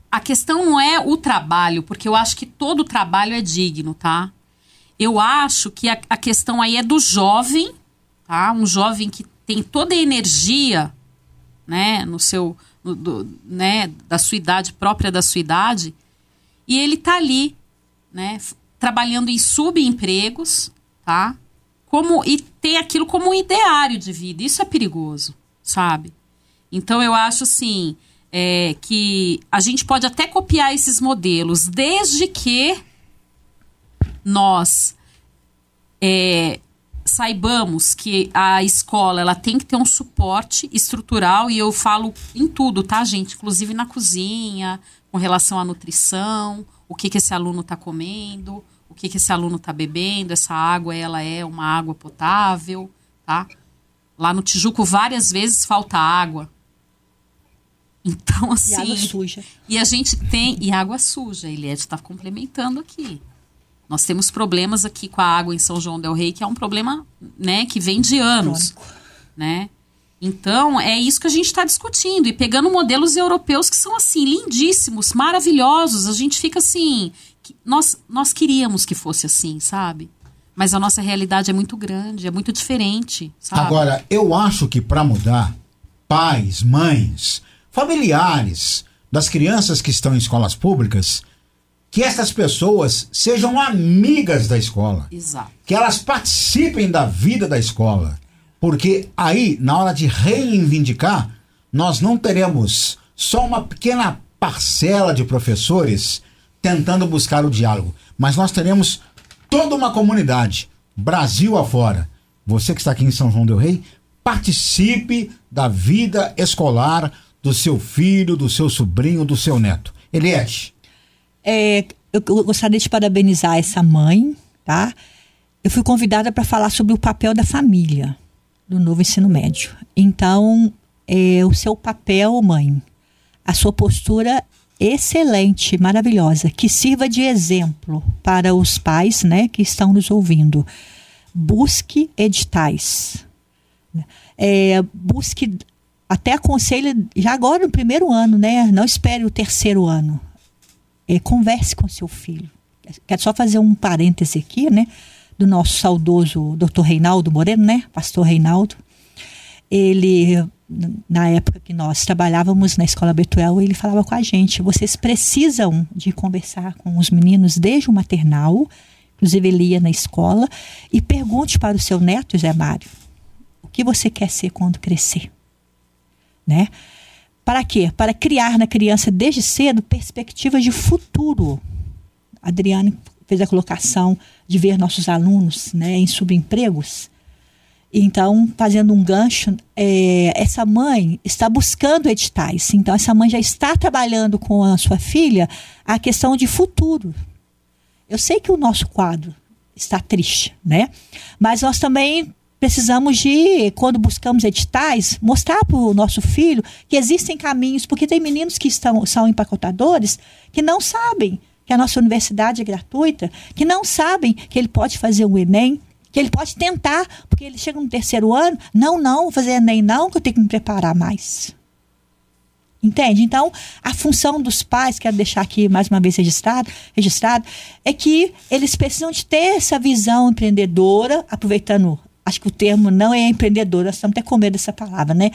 A questão não é o trabalho, porque eu acho que todo trabalho é digno, tá? Eu acho que a questão aí é do jovem, tá? Um jovem que tem toda a energia, né, da sua idade, própria da sua idade, E ele está ali, né, trabalhando em subempregos, tá? E tem aquilo como um ideário de vida. Isso é perigoso, sabe? Então, eu acho assim, que a gente pode até copiar esses modelos, desde que nós saibamos que a escola ela tem que ter um suporte estrutural, e eu falo em tudo, tá, gente? Inclusive na cozinha, com relação à nutrição, o que esse aluno está comendo, o que esse aluno está bebendo, essa água ela é uma água potável, tá? Lá no Tijuco várias vezes falta água. Então, assim... E água suja. E a gente tem... E água suja, Eliete está complementando aqui. Nós temos problemas aqui com a água em São João del Rei, que é um problema, né, que vem de anos, né? Então, é isso que a gente está discutindo. E pegando modelos europeus que são, assim, lindíssimos, maravilhosos. A gente fica assim... Nós queríamos que fosse assim, sabe? Mas a nossa realidade é muito grande, é muito diferente, sabe? Agora, eu acho que para mudar, pais, mães, familiares das crianças que estão em escolas públicas, que essas pessoas sejam amigas da escola. Exato. Que elas participem da vida da escola. Porque aí, na hora de reivindicar, nós não teremos só uma pequena parcela de professores tentando buscar o diálogo, mas nós teremos toda uma comunidade, Brasil afora. Você que está aqui em São João del Rei, participe da vida escolar do seu filho, do seu sobrinho, do seu neto. Eliete. Eu gostaria de parabenizar essa mãe, tá? Eu fui convidada para falar sobre o papel da família do novo ensino médio. Então, o seu papel, mãe, a sua postura excelente, maravilhosa, que sirva de exemplo para os pais, né, que estão nos ouvindo. Busque editais, busque, até aconselho já agora no primeiro ano, né, não espere o terceiro ano. Converse com seu filho. Quero só fazer um parêntese aqui, né, do nosso saudoso doutor Reinaldo Moreno, né, pastor Reinaldo. Ele, na época que nós trabalhávamos na escola Betuel, ele falava com a gente: vocês precisam de conversar com os meninos desde o maternal, inclusive ele ia na escola, e pergunte para o seu neto, José Mário, o que você quer ser quando crescer, né? Para quê? Para criar na criança desde cedo perspectivas de futuro. A Adriana fez a colocação de ver nossos alunos, né, em subempregos. Então, fazendo um gancho, essa mãe está buscando editais. Então, essa mãe já está trabalhando com a sua filha a questão de futuro. Eu sei que o nosso quadro está triste, né? Mas nós também precisamos de, quando buscamos editais, mostrar para o nosso filho que existem caminhos, porque tem meninos que são empacotadores, que não sabem que a nossa universidade é gratuita, que não sabem que ele pode fazer o Enem, que ele pode tentar, porque ele chega no terceiro ano, não, vou fazer Enem não, que eu tenho que me preparar mais. Entende? Então, a função dos pais, quero deixar aqui mais uma vez registrado, é que eles precisam de ter essa visão empreendedora, aproveitando, acho que o termo não é empreendedora, nós estamos até com medo dessa palavra, né?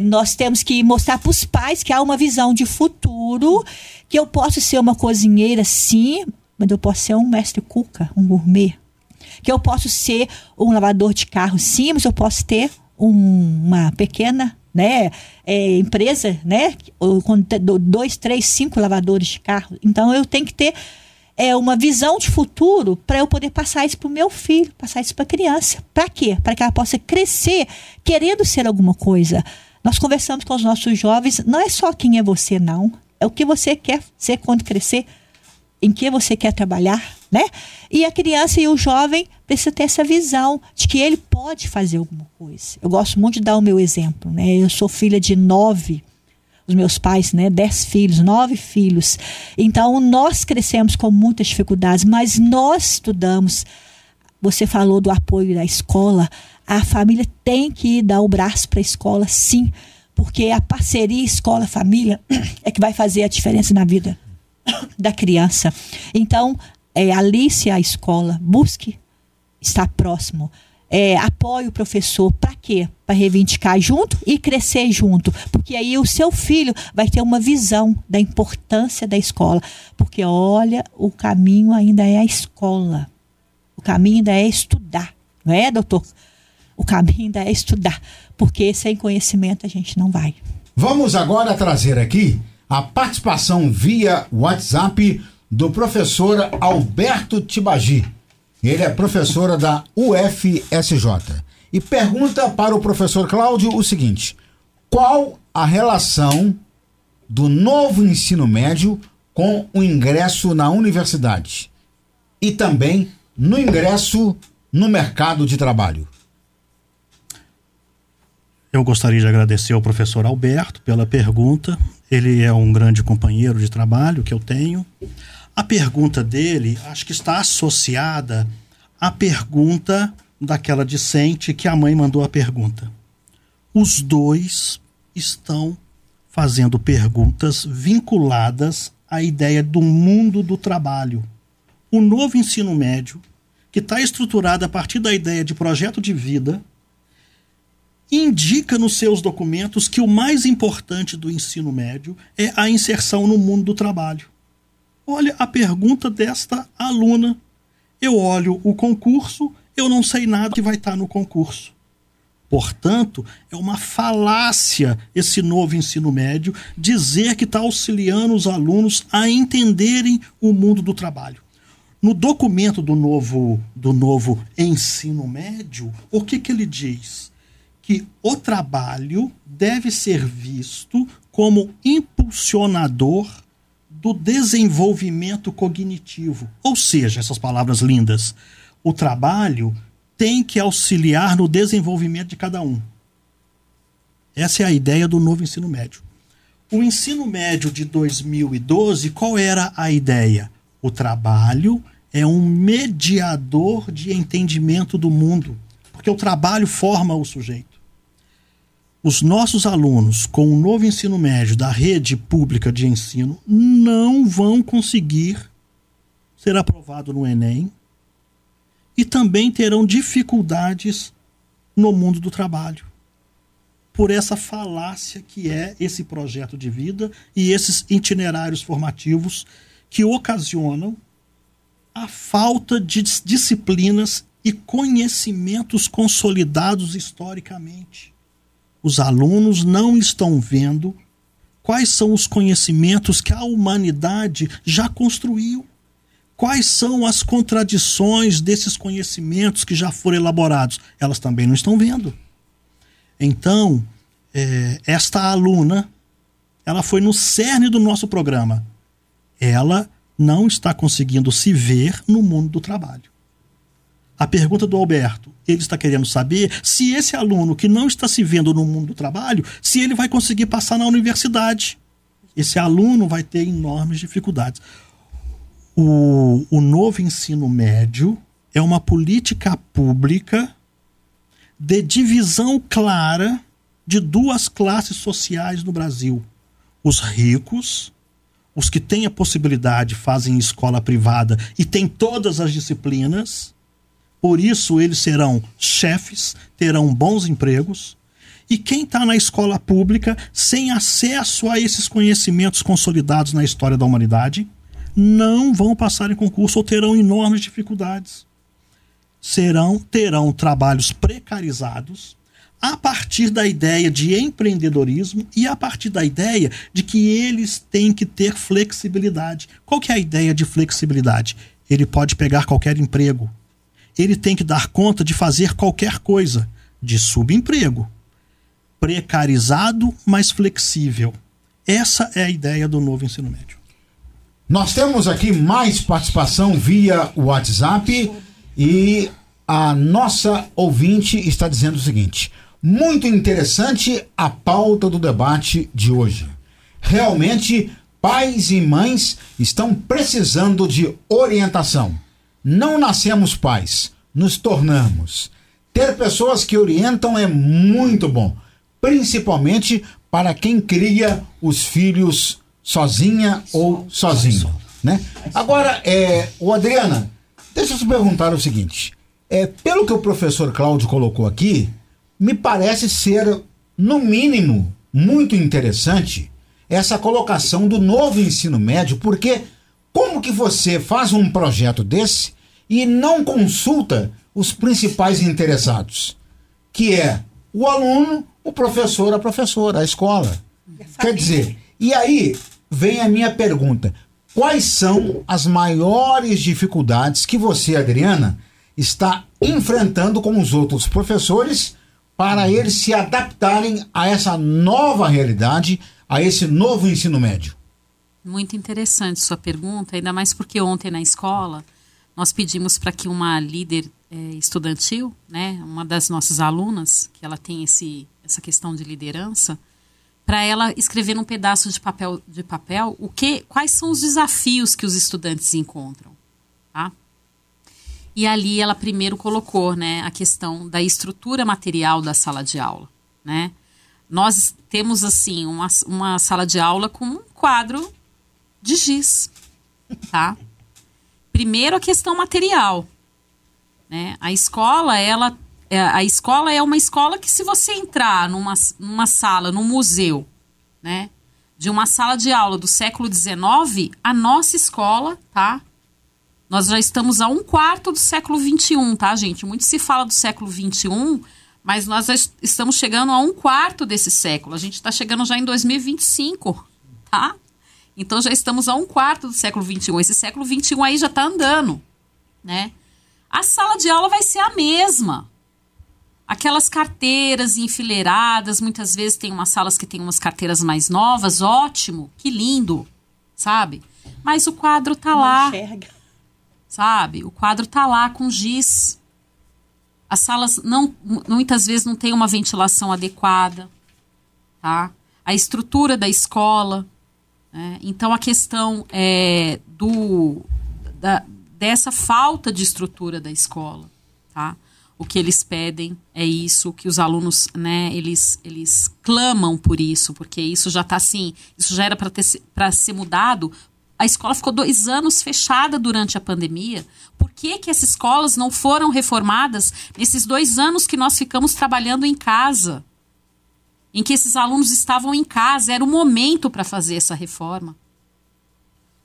Nós temos que mostrar para os pais que há uma visão de futuro, que eu posso ser uma cozinheira, sim, mas eu posso ser um mestre cuca, um gourmet. Que eu posso ser um lavador de carro, sim, mas eu posso ter uma pequena, né, empresa, né, com 2, 3, 5 lavadores de carro. Então, eu tenho que ter uma visão de futuro para eu poder passar isso para o meu filho, passar isso para a criança. Para quê? Para que ela possa crescer querendo ser alguma coisa. Nós conversamos com os nossos jovens, não é só quem é você, não. É o que você quer ser quando crescer, em que você quer trabalhar, né? E a criança e o jovem precisam ter essa visão de que ele pode fazer alguma coisa. Eu gosto muito de dar o meu exemplo, né? Eu sou filha de 9, os meus pais, né? 10 filhos, 9 filhos. Então, nós crescemos com muitas dificuldades, mas nós estudamos. Você falou do apoio da escola. A família tem que dar o braço para a escola, sim, porque a parceria escola-família é que vai fazer a diferença na vida da criança. Então, ali, se a escola, busque estar próximo, apoie o professor. Para quê? Para reivindicar junto e crescer junto. Porque aí o seu filho vai ter uma visão da importância da escola. Porque, olha, o caminho ainda é a escola. O caminho ainda é estudar. Não é, doutor? O caminho ainda é estudar. Porque sem conhecimento a gente não vai. Vamos agora trazer aqui a participação via WhatsApp do professor Alberto Tibagi. Ele é professor da UFSJ. E pergunta para o professor Cláudio o seguinte: qual a relação do novo ensino médio com o ingresso na universidade? E também no ingresso no mercado de trabalho? Eu gostaria de agradecer ao professor Alberto pela pergunta. Ele é um grande companheiro de trabalho que eu tenho. A pergunta dele, acho que está associada à pergunta daquela discente que a mãe mandou a pergunta. Os dois estão fazendo perguntas vinculadas à ideia do mundo do trabalho. O novo ensino médio, que está estruturado a partir da ideia de projeto de vida, indica nos seus documentos que o mais importante do ensino médio é a inserção no mundo do trabalho. Olha a pergunta desta aluna. Eu olho o concurso, eu não sei nada que vai estar no concurso. Portanto, é uma falácia esse novo ensino médio dizer que está auxiliando os alunos a entenderem o mundo do trabalho. No documento do novo ensino médio, o que ele diz? Que o trabalho deve ser visto como impulsionador do desenvolvimento cognitivo. Ou seja, essas palavras lindas, o trabalho tem que auxiliar no desenvolvimento de cada um. Essa é a ideia do novo ensino médio. O ensino médio de 2012, qual era a ideia? O trabalho é um mediador de entendimento do mundo, porque o trabalho forma o sujeito. Os nossos alunos com o novo ensino médio da rede pública de ensino não vão conseguir ser aprovado no Enem e também terão dificuldades no mundo do trabalho por essa falácia que é esse projeto de vida e esses itinerários formativos que ocasionam a falta de disciplinas e conhecimentos consolidados historicamente. Os alunos não estão vendo quais são os conhecimentos que a humanidade já construiu, quais são as contradições desses conhecimentos que já foram elaborados. Elas também não estão vendo. Então, esta aluna, ela foi no cerne do nosso programa. Ela não está conseguindo se ver no mundo do trabalho. A pergunta do Alberto, ele está querendo saber se esse aluno que não está se vendo no mundo do trabalho, se ele vai conseguir passar na universidade. Esse aluno vai ter enormes dificuldades. O novo ensino médio é uma política pública de divisão clara de duas classes sociais no Brasil. Os ricos, os que têm a possibilidade, fazem escola privada e têm todas as disciplinas. Por isso, eles serão chefes, terão bons empregos. E quem está na escola pública, sem acesso a esses conhecimentos consolidados na história da humanidade, não vão passar em concurso ou terão enormes dificuldades. Terão trabalhos precarizados a partir da ideia de empreendedorismo e a partir da ideia de que eles têm que ter flexibilidade. Qual que é a ideia de flexibilidade? Ele pode pegar qualquer emprego. Ele tem que dar conta de fazer qualquer coisa, de subemprego, precarizado, mas flexível. Essa é a ideia do novo ensino médio. Nós temos aqui mais participação via WhatsApp e a nossa ouvinte está dizendo o seguinte: muito interessante a pauta do debate de hoje. Realmente, pais e mães estão precisando de orientação. Não nascemos pais, nos tornamos. Ter pessoas que orientam é muito bom, principalmente para quem cria os filhos sozinha ou sozinho, né? Agora, Adriana, deixa eu te perguntar o seguinte: pelo que o professor Cláudio colocou aqui, me parece ser, no mínimo, muito interessante essa colocação do novo ensino médio, porque como que você faz um projeto desse e não consulta os principais interessados, que é o aluno, o professor, a professora, a escola? Quer dizer, e aí vem a minha pergunta: quais são as maiores dificuldades que você, Adriana, está enfrentando com os outros professores para eles se adaptarem a essa nova realidade, a esse novo ensino médio? Muito interessante sua pergunta, ainda mais porque ontem na escola nós pedimos para que uma líder estudantil, né, uma das nossas alunas, que ela tem essa questão de liderança, para ela escrever num pedaço de papel quais são os desafios que os estudantes encontram, tá? E ali ela primeiro colocou, né, a questão da estrutura material da sala de aula, né? Nós temos, assim, uma sala de aula com um quadro de giz, tá? Primeiro, a questão material, né? A escola é uma escola que, se você entrar numa sala, num museu, né, de uma sala de aula do século XIX, a nossa escola, tá? Nós já estamos a um quarto do século XXI, tá, gente? Muito se fala do século XXI, mas nós já estamos chegando a um quarto desse século. A gente está chegando já em 2025, tá? Então, já estamos a um quarto do século XXI. Esse século XXI aí já está andando, né? A sala de aula vai ser a mesma. Aquelas carteiras enfileiradas, muitas vezes tem umas salas que tem umas carteiras mais novas, ótimo, que lindo, sabe? Mas o quadro tá lá. Não enxerga. Sabe? O quadro tá lá com giz. As salas muitas vezes não tem uma ventilação adequada, tá? A estrutura da escola, né? Então, a questão dessa falta de estrutura da escola, tá? O que eles pedem é isso, que os alunos, né, eles clamam por isso, porque isso já tá assim, isso já era para ser mudado. A escola ficou 2 anos fechada durante a pandemia. Por que que essas escolas não foram reformadas nesses 2 anos que nós ficamos trabalhando em casa? Em que esses alunos estavam em casa, era o momento para fazer essa reforma.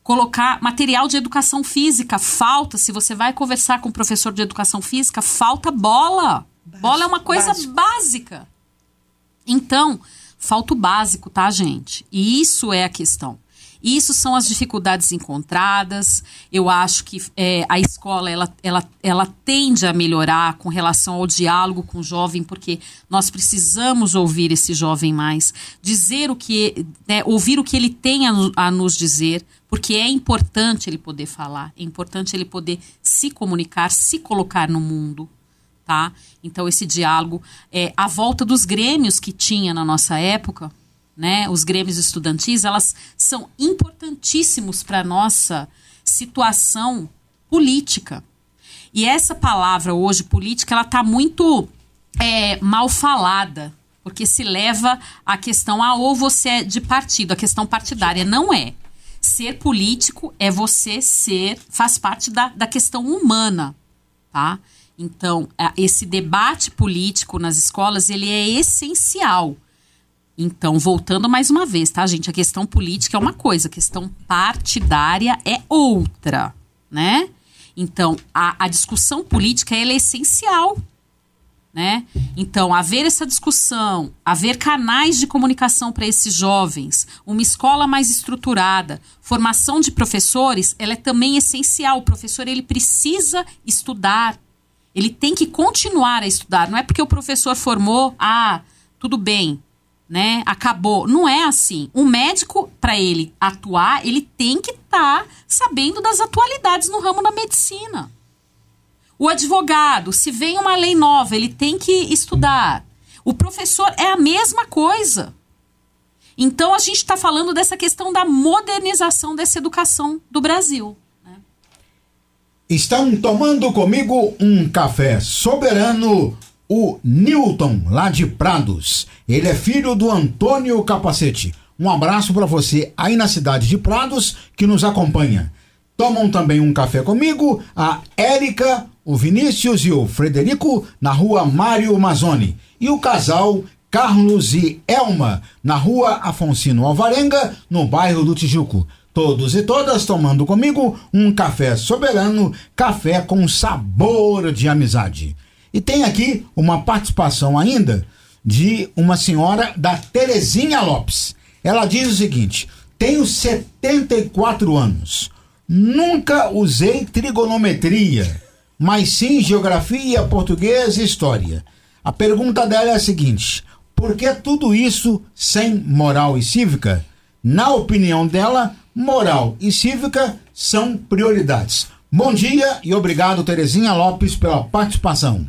Colocar material de educação física, falta. Se você vai conversar com o professor de educação física, falta bola. Bola é uma coisa básica. Então, falta o básico, tá, gente? E isso é a questão. Isso são as dificuldades encontradas. Eu acho que a escola ela tende a melhorar com relação ao diálogo com o jovem, porque nós precisamos ouvir esse jovem mais, dizer o que, né, ouvir o que ele tem a nos dizer, porque é importante ele poder falar, é importante ele poder se comunicar, se colocar no mundo, tá? Então, esse diálogo, a volta dos grêmios que tinha na nossa época, né, os grêmios estudantis, elas são importantíssimos para a nossa situação política. E essa palavra hoje, política, ela está muito mal falada, porque se leva à questão, ou você é de partido, a questão partidária. Não é. Ser político é você faz parte da questão humana, tá? Então, esse debate político nas escolas, ele é essencial. Então, voltando mais uma vez, tá, gente? A questão política é uma coisa, a questão partidária é outra, né? Então, a discussão política, ela é essencial, né? Então, haver essa discussão, haver canais de comunicação para esses jovens, uma escola mais estruturada, formação de professores, ela é também essencial. O professor, ele precisa estudar, ele tem que continuar a estudar. Não é porque o professor formou, tudo bem, né, acabou. Não é assim. O médico, para ele atuar, ele tem que estar sabendo das atualidades no ramo da medicina. O advogado, se vem uma lei nova, ele tem que estudar. O professor é a mesma coisa. Então, a gente está falando dessa questão da modernização dessa educação do Brasil, né? Estão tomando comigo um café soberano. O Newton, lá de Prados, ele é filho do Antônio Capacete. Um abraço para você aí na cidade de Prados que nos acompanha. Tomam também um café comigo a Érica, o Vinícius e o Frederico na rua Mário Mazzoni. E o casal Carlos e Elma na rua Afonsino Alvarenga, no bairro do Tijuco. Todos e todas tomando comigo um café soberano, café com sabor de amizade. E tem aqui uma participação ainda de uma senhora da Terezinha Lopes. Ela diz o seguinte: tenho 74 anos, nunca usei trigonometria, mas sim geografia, português e história. A pergunta dela é a seguinte: por que tudo isso sem moral e cívica? Na opinião dela, moral e cívica são prioridades. Bom dia e obrigado, Terezinha Lopes, pela participação.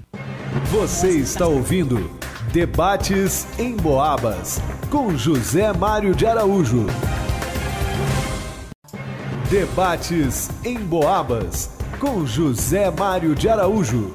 Você está ouvindo Debates Emboabas, com José Mário de Araújo. Debates Emboabas, com José Mário de Araújo.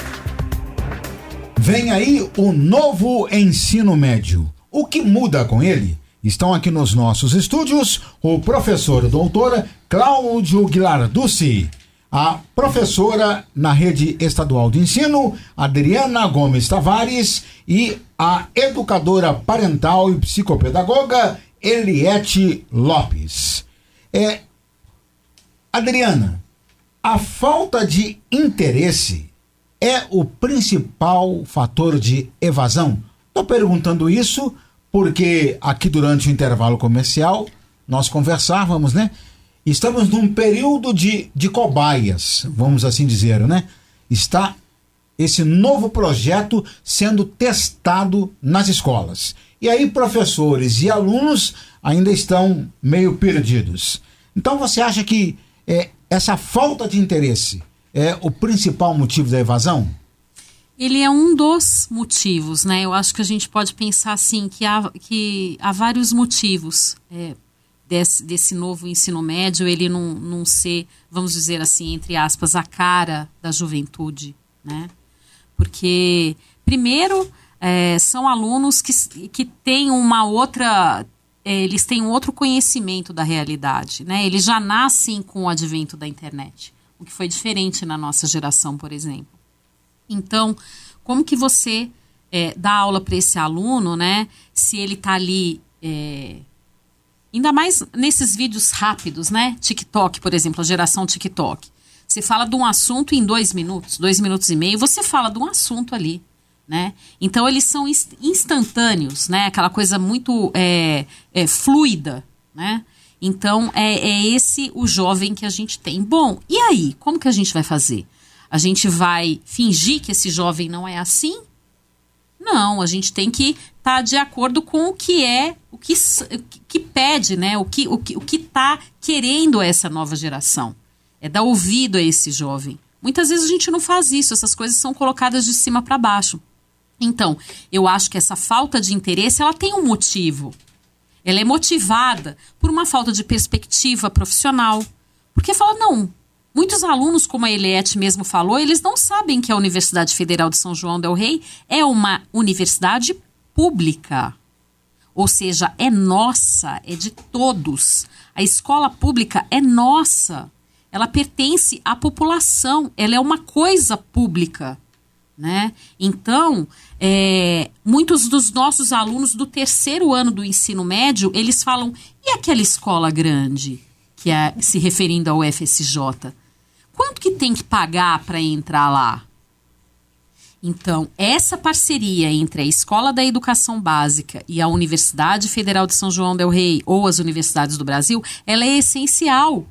Vem aí o novo ensino médio. O que muda com ele? Estão aqui nos nossos estúdios o professor doutora Cláudio Guilarducci, a professora na rede estadual de ensino, Adriana Gomes Tavares, e a educadora parental e psicopedagoga, Eliete Lopes. Adriana, a falta de interesse é o principal fator de evasão? Estou perguntando isso porque aqui durante o intervalo comercial nós conversávamos, né? Estamos num período de cobaias, vamos assim dizer, né? Está esse novo projeto sendo testado nas escolas. E aí professores e alunos ainda estão meio perdidos. Então você acha que essa falta de interesse é o principal motivo da evasão? Ele é um dos motivos, né? Eu acho que a gente pode pensar, assim, que há vários motivos desse novo ensino médio, ele não ser, vamos dizer assim, entre aspas, a cara da juventude, né? Porque, primeiro, são alunos que têm uma outra... Eles têm um outro conhecimento da realidade, né? Eles já nascem com o advento da internet, o que foi diferente na nossa geração, por exemplo. Então, como que você dá aula para esse aluno, né? Se ele está ali, ainda mais nesses vídeos rápidos, né? TikTok, por exemplo, a geração TikTok. Você fala de um assunto em 2 minutos, 2 minutos e meio, você fala de um assunto ali, né? Então, eles são instantâneos, né? Aquela coisa muito fluida, né? Então, é esse o jovem que a gente tem. Bom, e aí? Como que a gente vai fazer? A gente vai fingir que esse jovem não é assim? Não, a gente tem que estar de acordo com o que pede, né? O que está querendo essa nova geração. É dar ouvido a esse jovem. Muitas vezes a gente não faz isso, essas coisas são colocadas de cima para baixo. Então, eu acho que essa falta de interesse, ela tem um motivo. Ela é motivada por uma falta de perspectiva profissional. Porque fala, não... Muitos alunos, como a Eliete mesmo falou, eles não sabem que a Universidade Federal de São João del Rei é uma universidade pública. Ou seja, é nossa, é de todos. A escola pública é nossa. Ela pertence à população, ela é uma coisa pública, né? Então, muitos dos nossos alunos do terceiro ano do ensino médio, eles falam, e aquela escola grande? Que é se referindo ao FSJ. Quanto que tem que pagar para entrar lá? Então, essa parceria entre a Escola da Educação Básica e a Universidade Federal de São João del Rei ou as universidades do Brasil, ela é essencial.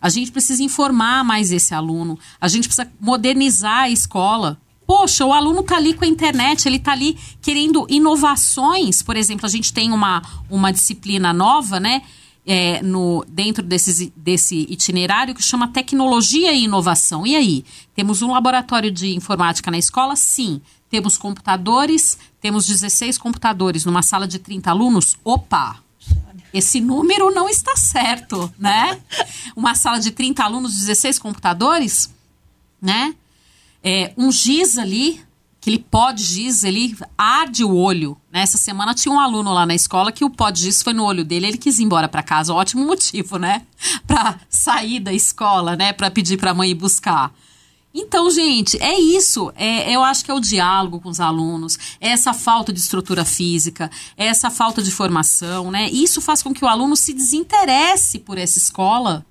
A gente precisa informar mais esse aluno, a gente precisa modernizar a escola. Poxa, o aluno está ali com a internet, ele está ali querendo inovações. Por exemplo, a gente tem uma disciplina nova, né? Dentro desse itinerário que chama tecnologia e inovação. E aí? Temos um laboratório de informática na escola? Sim. Temos computadores, temos 16 computadores numa sala de 30 alunos? Opa! Esse número não está certo, né? Uma sala de 30 alunos, 16 computadores, né? Um giz ali, que ele pó-giz, ele arde o olho. Essa semana tinha um aluno lá na escola que o pó-giz foi no olho dele, ele quis ir embora para casa. Ótimo motivo, né? Para sair da escola, né? Para pedir para a mãe ir buscar. Então, gente, é isso. Eu acho que é o diálogo com os alunos, é essa falta de estrutura física, é essa falta de formação, né? Isso faz com que o aluno se desinteresse por essa escola.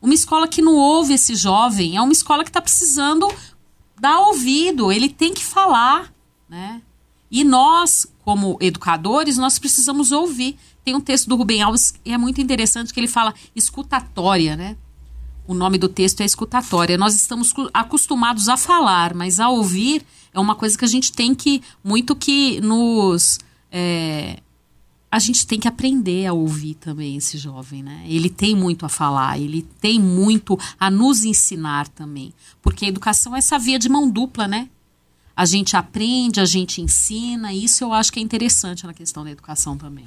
Uma escola que não ouve esse jovem é uma escola que está precisando dar ouvido, ele tem que falar, né? E nós, como educadores, nós precisamos ouvir. Tem um texto do Rubem Alves, e é muito interessante, que ele fala escutatória, né? O nome do texto é escutatória. Nós estamos acostumados a falar, mas a ouvir é uma coisa que a gente tem que a gente tem que aprender a ouvir também esse jovem, né? Ele tem muito a falar, ele tem muito a nos ensinar também. Porque a educação é essa via de mão dupla, né? A gente aprende, a gente ensina. Isso eu acho que é interessante na questão da educação também.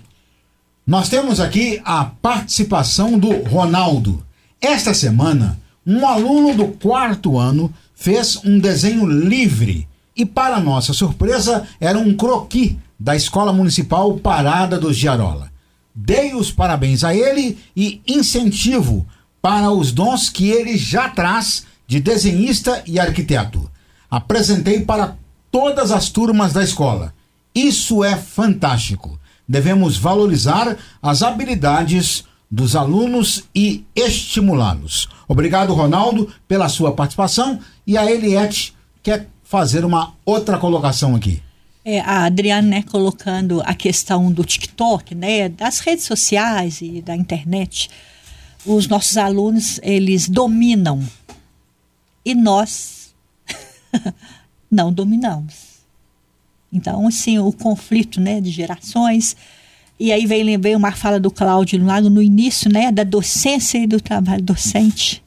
Nós temos aqui a participação do Ronaldo. Esta semana, um aluno do 4º ano fez um desenho livre e, para nossa surpresa, era um croquis da Escola Municipal Parada dos Giarola. Dei os parabéns a ele e incentivo para os dons que ele já traz de desenhista e arquiteto. Apresentei para todas as turmas da escola. Isso é fantástico. Devemos valorizar as habilidades dos alunos e estimulá-los. Obrigado, Ronaldo, pela sua participação. E a Eliete quer fazer uma outra colocação aqui. A Adriana, né, colocando a questão do TikTok, né, das redes sociais e da internet. Os nossos alunos, eles dominam. E nós não dominamos. Então, assim, o conflito, né, de gerações. E aí veio uma fala do Cláudio lá no início, né, da docência e do trabalho docente.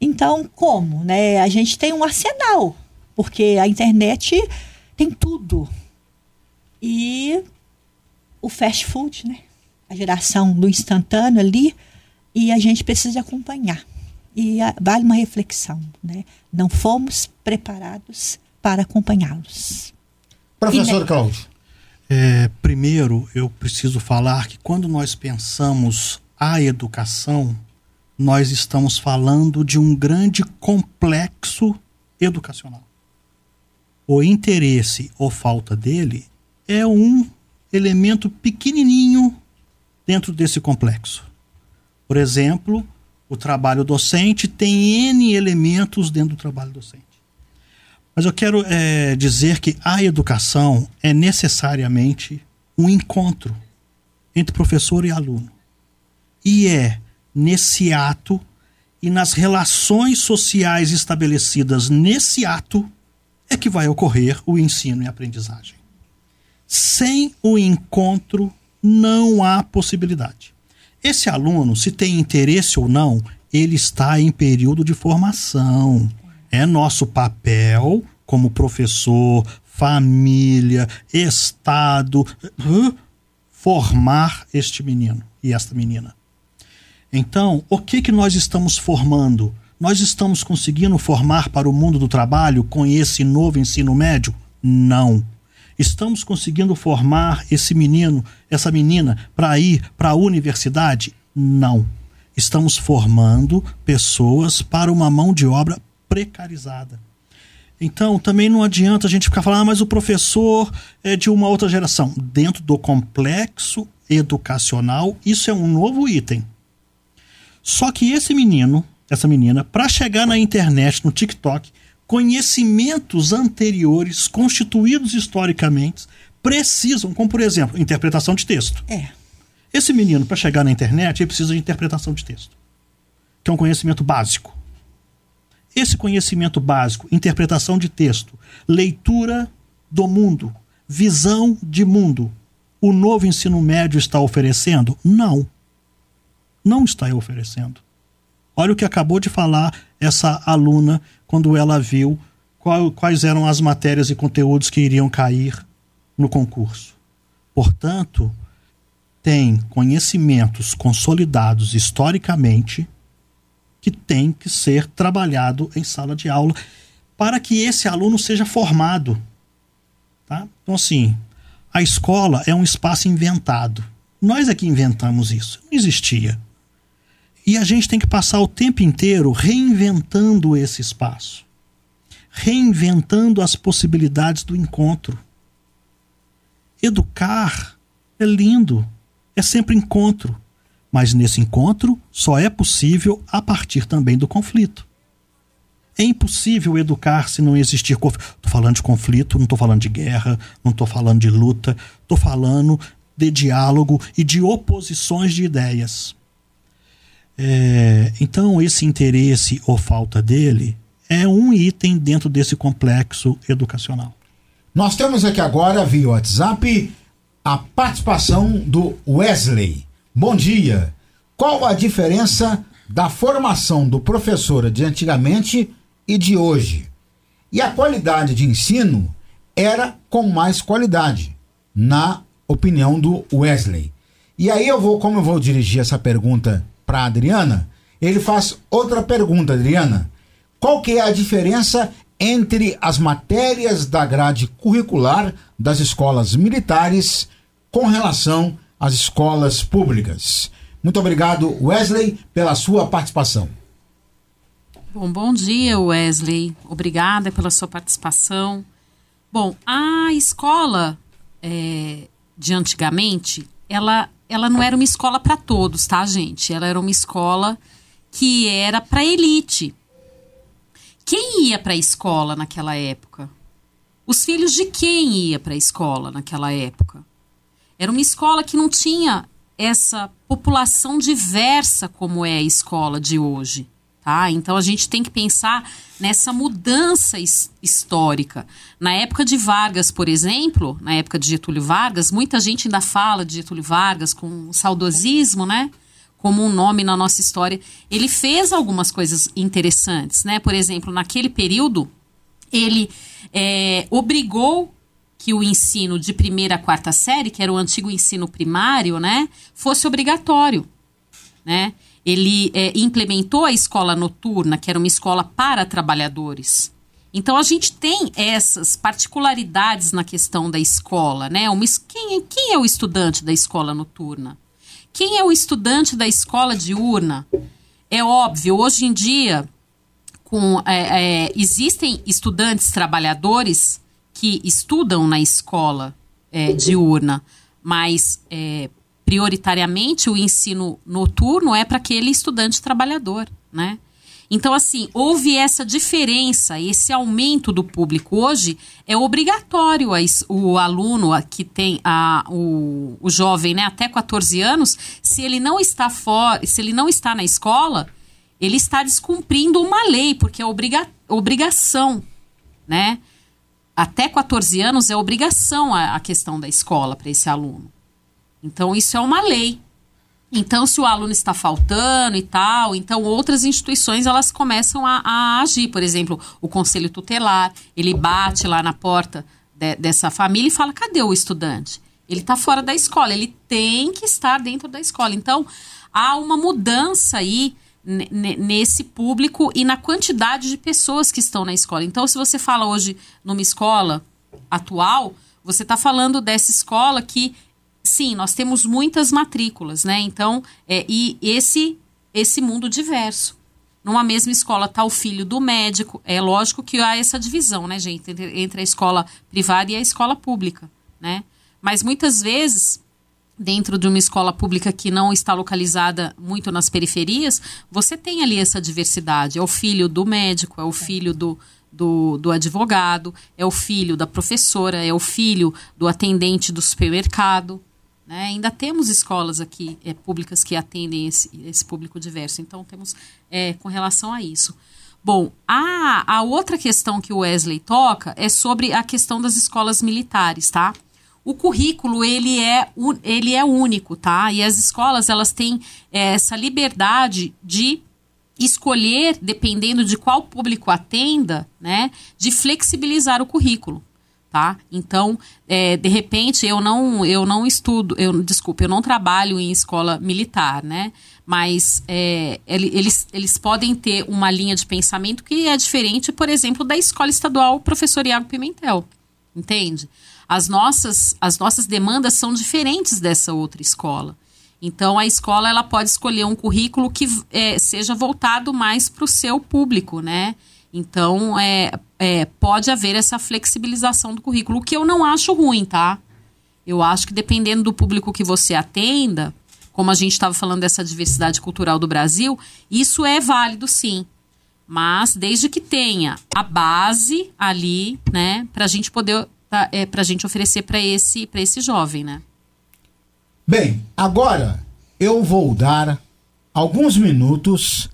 Então, como, né? A gente tem um arsenal, porque a internet tem tudo. E o fast food, né? A geração do instantâneo ali, e a gente precisa acompanhar. E vale uma reflexão, né? Não fomos preparados para acompanhá-los. Professor Cláudio. Primeiro, eu preciso falar que quando nós pensamos a educação, nós estamos falando de um grande complexo educacional. O interesse ou falta dele é um elemento pequenininho dentro desse complexo. Por exemplo, o trabalho docente tem N elementos dentro do trabalho docente. Mas eu quero dizer que a educação é necessariamente um encontro entre professor e aluno. E é nesse ato e nas relações sociais estabelecidas nesse ato é que vai ocorrer o ensino e aprendizagem. Sem o encontro não há possibilidade. Esse aluno, se tem interesse ou não, ele está em período de formação. É nosso papel como professor, família, Estado, formar este menino e esta menina. Então, o que nós estamos formando? Nós estamos conseguindo formar para o mundo do trabalho com esse novo ensino médio? Não. Estamos conseguindo formar esse menino, essa menina, para ir para a universidade? Não. Estamos formando pessoas para uma mão de obra precarizada. Então, também não adianta a gente ficar falando, mas o professor é de uma outra geração. Dentro do complexo educacional, isso é um novo item. Só que esse menino, essa menina, para chegar na internet, no TikTok, conhecimentos anteriores, constituídos historicamente, precisam, como por exemplo, interpretação de texto. Esse menino, para chegar na internet, ele precisa de interpretação de texto, que é um conhecimento básico. Esse conhecimento básico, interpretação de texto, leitura do mundo, visão de mundo, o novo ensino médio está oferecendo? Não. Não está oferecendo. Olha o que acabou de falar essa aluna quando ela viu quais eram as matérias e conteúdos que iriam cair no concurso. Portanto, tem conhecimentos consolidados historicamente que tem que ser trabalhado em sala de aula para que esse aluno seja formado. Tá? Então, assim, a escola é um espaço inventado. Nós é que inventamos isso. Não existia. E a gente tem que passar o tempo inteiro reinventando esse espaço. Reinventando as possibilidades do encontro. Educar é lindo, é sempre encontro, mas nesse encontro só é possível a partir também do conflito. É impossível educar se não existir conflito. Estou falando de conflito, não estou falando de guerra, não estou falando de luta, estou falando de diálogo e de oposições de ideias. Então esse interesse ou falta dele é um item dentro desse complexo educacional. Nós temos aqui agora, via WhatsApp, a participação do Wesley. Bom dia. Qual a diferença da formação do professor de antigamente e de hoje? E a qualidade de ensino era com mais qualidade, na opinião do Wesley. E aí como eu vou dirigir essa pergunta para a Adriana, ele faz outra pergunta, Adriana. Qual que é a diferença entre as matérias da grade curricular das escolas militares com relação às escolas públicas? Muito obrigado, Wesley, pela sua participação. Bom dia, Wesley. Obrigada pela sua participação. Bom, a escola de antigamente, ela não era uma escola para todos, tá, gente? Ela era uma escola que era para elite. Quem ia para a escola naquela época? Os filhos de quem ia para a escola naquela época? Era uma escola que não tinha essa população diversa como é a escola de hoje, tá? Então a gente tem que pensar nessa mudança histórica. Na época de Vargas, por exemplo, na época de Getúlio Vargas, muita gente ainda fala de Getúlio Vargas com saudosismo, né? Como um nome na nossa história, ele fez algumas coisas interessantes, né? Por exemplo, naquele período, ele obrigou que o ensino de primeira a quarta série, que era o antigo ensino primário, né, fosse obrigatório, né? Ele implementou a escola noturna, que era uma escola para trabalhadores. Então, a gente tem essas particularidades na questão da escola, né? Quem é o estudante da escola noturna? Quem é o estudante da escola diurna? É óbvio, hoje em dia existem estudantes trabalhadores que estudam na escola diurna, mas prioritariamente o ensino noturno é para aquele estudante trabalhador, né? Então, assim, houve essa diferença, esse aumento do público. Hoje é obrigatório o aluno que tem o jovem, né, até 14 anos, se ele não está na escola, ele está descumprindo uma lei, porque é obrigação, né? Até 14 anos é obrigação a questão da escola para esse aluno. Então, isso é uma lei. Então, se o aluno está faltando e tal, então outras instituições, elas começam a agir. Por exemplo, o conselho tutelar, ele bate lá na porta dessa família e fala, cadê o estudante? Ele está fora da escola, ele tem que estar dentro da escola. Então, há uma mudança aí nesse público e na quantidade de pessoas que estão na escola. Então, se você fala hoje numa escola atual, você está falando dessa escola que... Sim, nós temos muitas matrículas, né? Então, e esse mundo diverso. Numa mesma escola está o filho do médico. É lógico que há essa divisão, né, gente? Entre a escola privada e a escola pública, né? Mas muitas vezes, dentro de uma escola pública que não está localizada muito nas periferias, você tem ali essa diversidade. É o filho do médico, é o filho do advogado, é o filho da professora, é o filho do atendente do supermercado. Né? Ainda temos escolas aqui públicas que atendem esse público diverso. Então, temos com relação a isso. Bom, a outra questão que o Wesley toca é sobre a questão das escolas militares, tá? O currículo, ele é único, tá? E as escolas, elas têm essa liberdade de escolher, dependendo de qual público atenda, né, de flexibilizar o currículo. Tá? Então, de repente, eu não trabalho em escola militar, né? Mas eles podem ter uma linha de pensamento que é diferente, por exemplo, da escola estadual Professor Iago Pimentel, entende? as nossas demandas são diferentes dessa outra escola. Então, a escola ela pode escolher um currículo que seja voltado mais para o seu público, né? Então, pode haver essa flexibilização do currículo, o que eu não acho ruim, tá? Eu acho que dependendo do público que você atenda, como a gente estava falando dessa diversidade cultural do Brasil, isso é válido, sim. Mas desde que tenha a base ali, né? Para a gente poder, para a gente oferecer para esse jovem, né? Bem, agora eu vou dar alguns minutos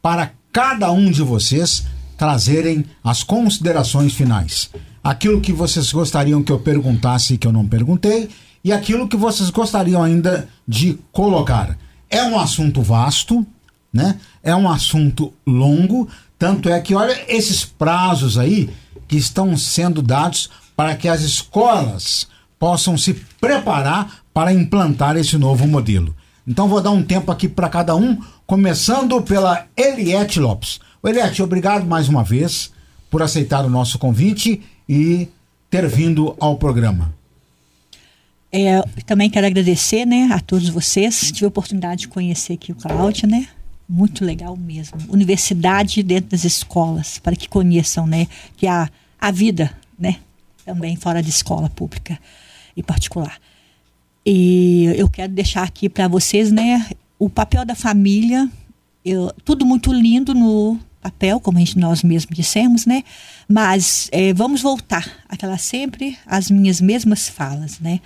para cada um de vocês trazerem as considerações finais. Aquilo que vocês gostariam que eu perguntasse e que eu não perguntei, e aquilo que vocês gostariam ainda de colocar. É um assunto vasto, né? É um assunto longo, tanto é que, olha, esses prazos aí que estão sendo dados para que as escolas possam se preparar para implantar esse novo modelo. Então vou dar um tempo aqui para cada um, começando pela Eliete Lopes. Eliete, obrigado mais uma vez por aceitar o nosso convite e ter vindo ao programa. Também quero agradecer, né, a todos vocês. Tive a oportunidade de conhecer aqui o Cláudio, né? Muito legal mesmo. Universidade dentro das escolas, para que conheçam, né, que a vida, né, também fora de escola pública e particular. E eu quero deixar aqui para vocês, né, o papel da família. Tudo muito lindo no papel, como nós mesmos dissemos, né? Mas vamos voltar àquela sempre, às minhas mesmas falas, né?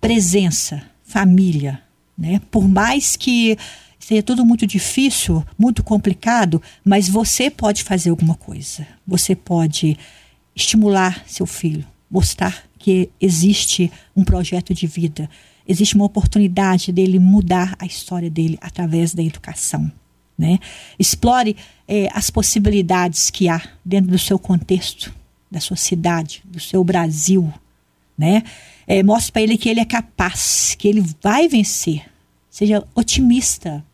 Presença, família, né? Por mais que seja tudo muito difícil, muito complicado, mas você pode fazer alguma coisa. Você pode estimular seu filho, mostrar que existe um projeto de vida, existe uma oportunidade dele mudar a história dele através da educação, né? Explore as possibilidades que há dentro do seu contexto, da sua cidade, do seu Brasil, né? Mostre para ele que ele é capaz, que ele vai vencer. Seja otimista,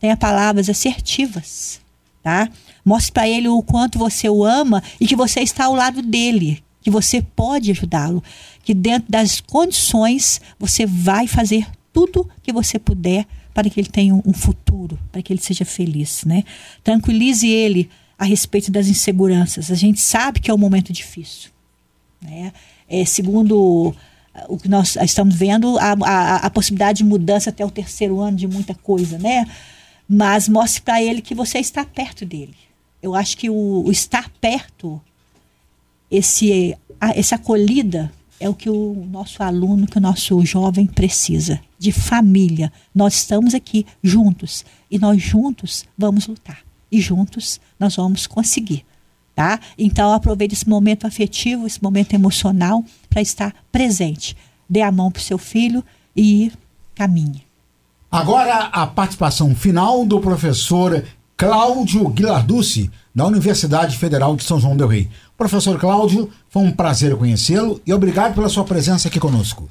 tenha palavras assertivas, tá? Mostre para ele o quanto você o ama e que você está ao lado dele, que você pode ajudá-lo, que dentro das condições você vai fazer tudo que você puder para que ele tenha um futuro, para que ele seja feliz, né? Tranquilize ele a respeito das inseguranças. A gente sabe que é um momento difícil, né? Segundo o que nós estamos vendo, a possibilidade de mudança até o terceiro ano de muita coisa, né? Mas mostre para ele que você está perto dele. Eu acho que o estar perto, essa acolhida, é o que o nosso aluno, que o nosso jovem precisa, de família. Nós estamos aqui juntos e nós juntos vamos lutar e juntos nós vamos conseguir, tá? Então aproveite esse momento afetivo, esse momento emocional para estar presente. Dê a mão para o seu filho e caminhe. Agora a participação final do professor Cláudio Guilarducci, da Universidade Federal de São João del Rei. Professor Cláudio, foi um prazer conhecê-lo e obrigado pela sua presença aqui conosco.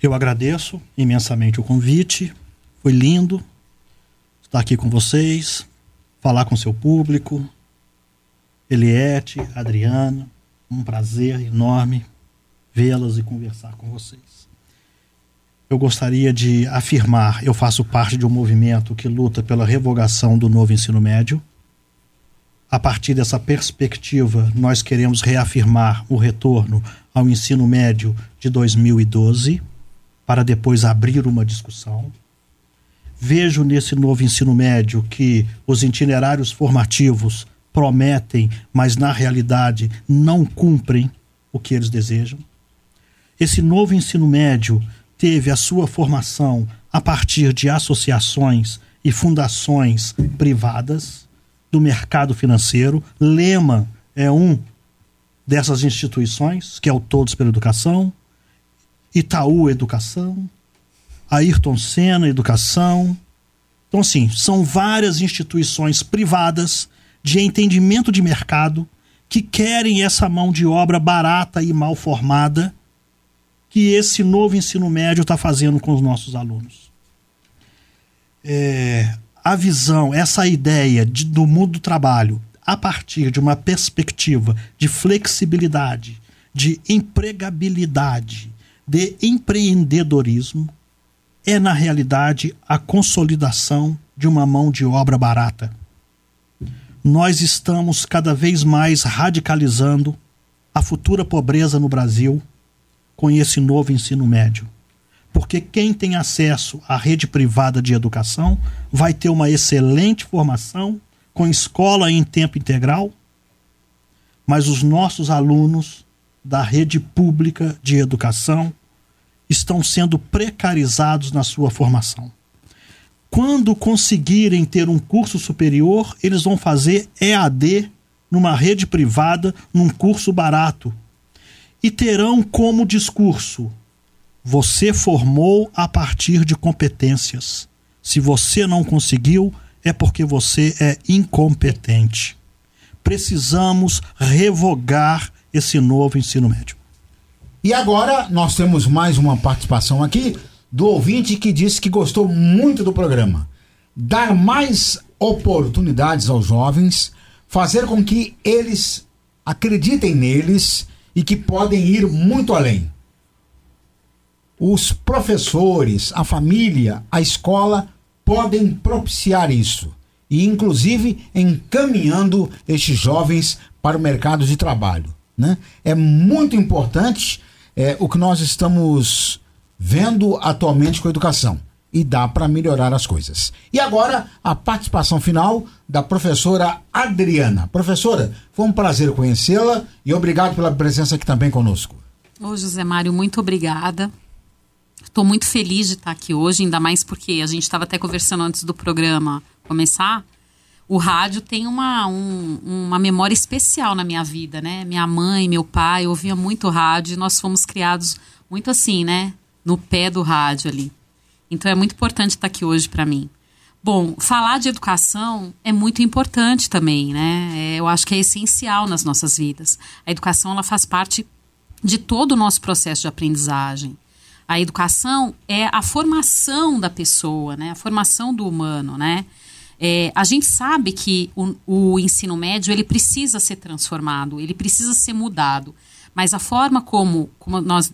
Eu agradeço imensamente o convite. Foi lindo estar aqui com vocês, falar com seu público. Eliete, Adriana, um prazer enorme vê-las e conversar com vocês. Eu gostaria de afirmar, eu faço parte de um movimento que luta pela revogação do novo ensino médio. A partir dessa perspectiva, nós queremos reafirmar o retorno ao ensino médio de 2012, para depois abrir uma discussão. Vejo nesse novo ensino médio que os itinerários formativos prometem, mas na realidade não cumprem o que eles desejam. Esse novo ensino médio teve a sua formação a partir de associações e fundações privadas, do mercado financeiro. Lema é um dessas instituições, que é o Todos pela Educação, Itaú Educação, Ayrton Senna Educação. Então, assim, são várias instituições privadas de entendimento de mercado que querem essa mão de obra barata e mal formada que esse novo ensino médio está fazendo com os nossos alunos. A visão, essa ideia do mundo do trabalho a partir de uma perspectiva de flexibilidade de empregabilidade, de empreendedorismo, é, na realidade, a consolidação de uma mão de obra barata. Nós estamos cada vez mais radicalizando a futura pobreza no Brasil com esse novo ensino médio. Porque quem tem acesso à rede privada de educação vai ter uma excelente formação, com escola em tempo integral, mas os nossos alunos da rede pública de educação estão sendo precarizados na sua formação. Quando conseguirem ter um curso superior, eles vão fazer EAD numa rede privada, num curso barato. E terão como discurso: você formou a partir de competências. Se você não conseguiu, é porque você é incompetente. Precisamos revogar esse novo ensino médio. E agora nós temos mais uma participação aqui do ouvinte que disse que gostou muito do programa. Dar mais oportunidades aos jovens, fazer com que eles acreditem neles e que podem ir muito além. Os professores, a família, a escola podem propiciar isso e, inclusive, encaminhando estes jovens para o mercado de trabalho, né? É muito importante o que nós estamos vendo atualmente com a educação, e dá para melhorar as coisas. E agora, a participação final da professora Adriana. Professora, foi um prazer conhecê-la e obrigado pela presença aqui também conosco. Ô, José Mário, muito obrigada. Estou muito feliz de estar aqui hoje, ainda mais porque a gente estava até conversando antes do programa começar. O rádio tem uma memória especial na minha vida, né? Minha mãe, meu pai ouvia muito rádio e nós fomos criados muito assim, né? No pé do rádio ali. Então é muito importante estar aqui hoje para mim. Bom, falar de educação é muito importante também, né? Eu acho que é essencial nas nossas vidas. A educação, ela faz parte de todo o nosso processo de aprendizagem. A educação é a formação da pessoa, né? A formação do humano, né? A gente sabe que o ensino médio, ele precisa ser transformado, ele precisa ser mudado. Mas a forma como nós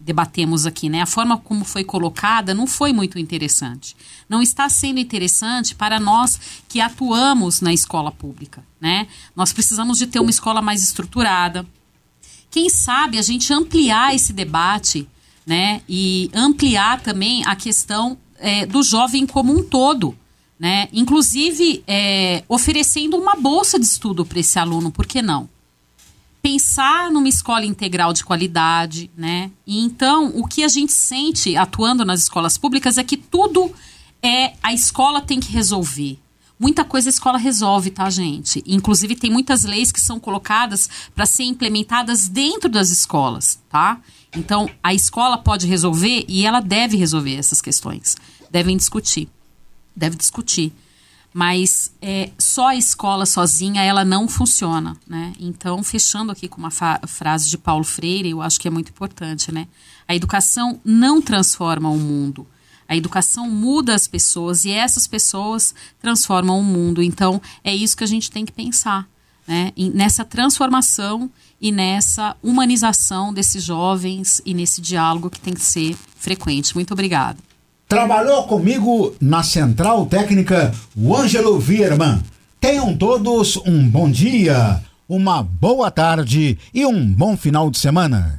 debatemos aqui, né? A forma como foi colocada não foi muito interessante. Não está sendo interessante para nós que atuamos na escola pública, né? Nós precisamos de ter uma escola mais estruturada. Quem sabe a gente ampliar esse debate, né? E ampliar também a questão do jovem como um todo, né? Inclusive oferecendo uma bolsa de estudo para esse aluno, por que não? Pensar numa escola integral de qualidade, né? E então o que a gente sente atuando nas escolas públicas é que tudo a escola tem que resolver. Muita coisa a escola resolve, tá, gente? Inclusive tem muitas leis que são colocadas para serem implementadas dentro das escolas, tá? Então, a escola pode resolver e ela deve resolver essas questões. Deve discutir. Mas só a escola sozinha, ela não funciona, né? Então, fechando aqui com uma frase de Paulo Freire, eu acho que é muito importante, né? A educação não transforma o mundo. A educação muda as pessoas e essas pessoas transformam o mundo. Então, é isso que a gente tem que pensar, né? Nessa transformação e nessa humanização desses jovens e nesse diálogo que tem que ser frequente. Muito obrigado. Trabalhou comigo na Central Técnica o Ângelo Vierman. Tenham todos um bom dia, uma boa tarde e um bom final de semana.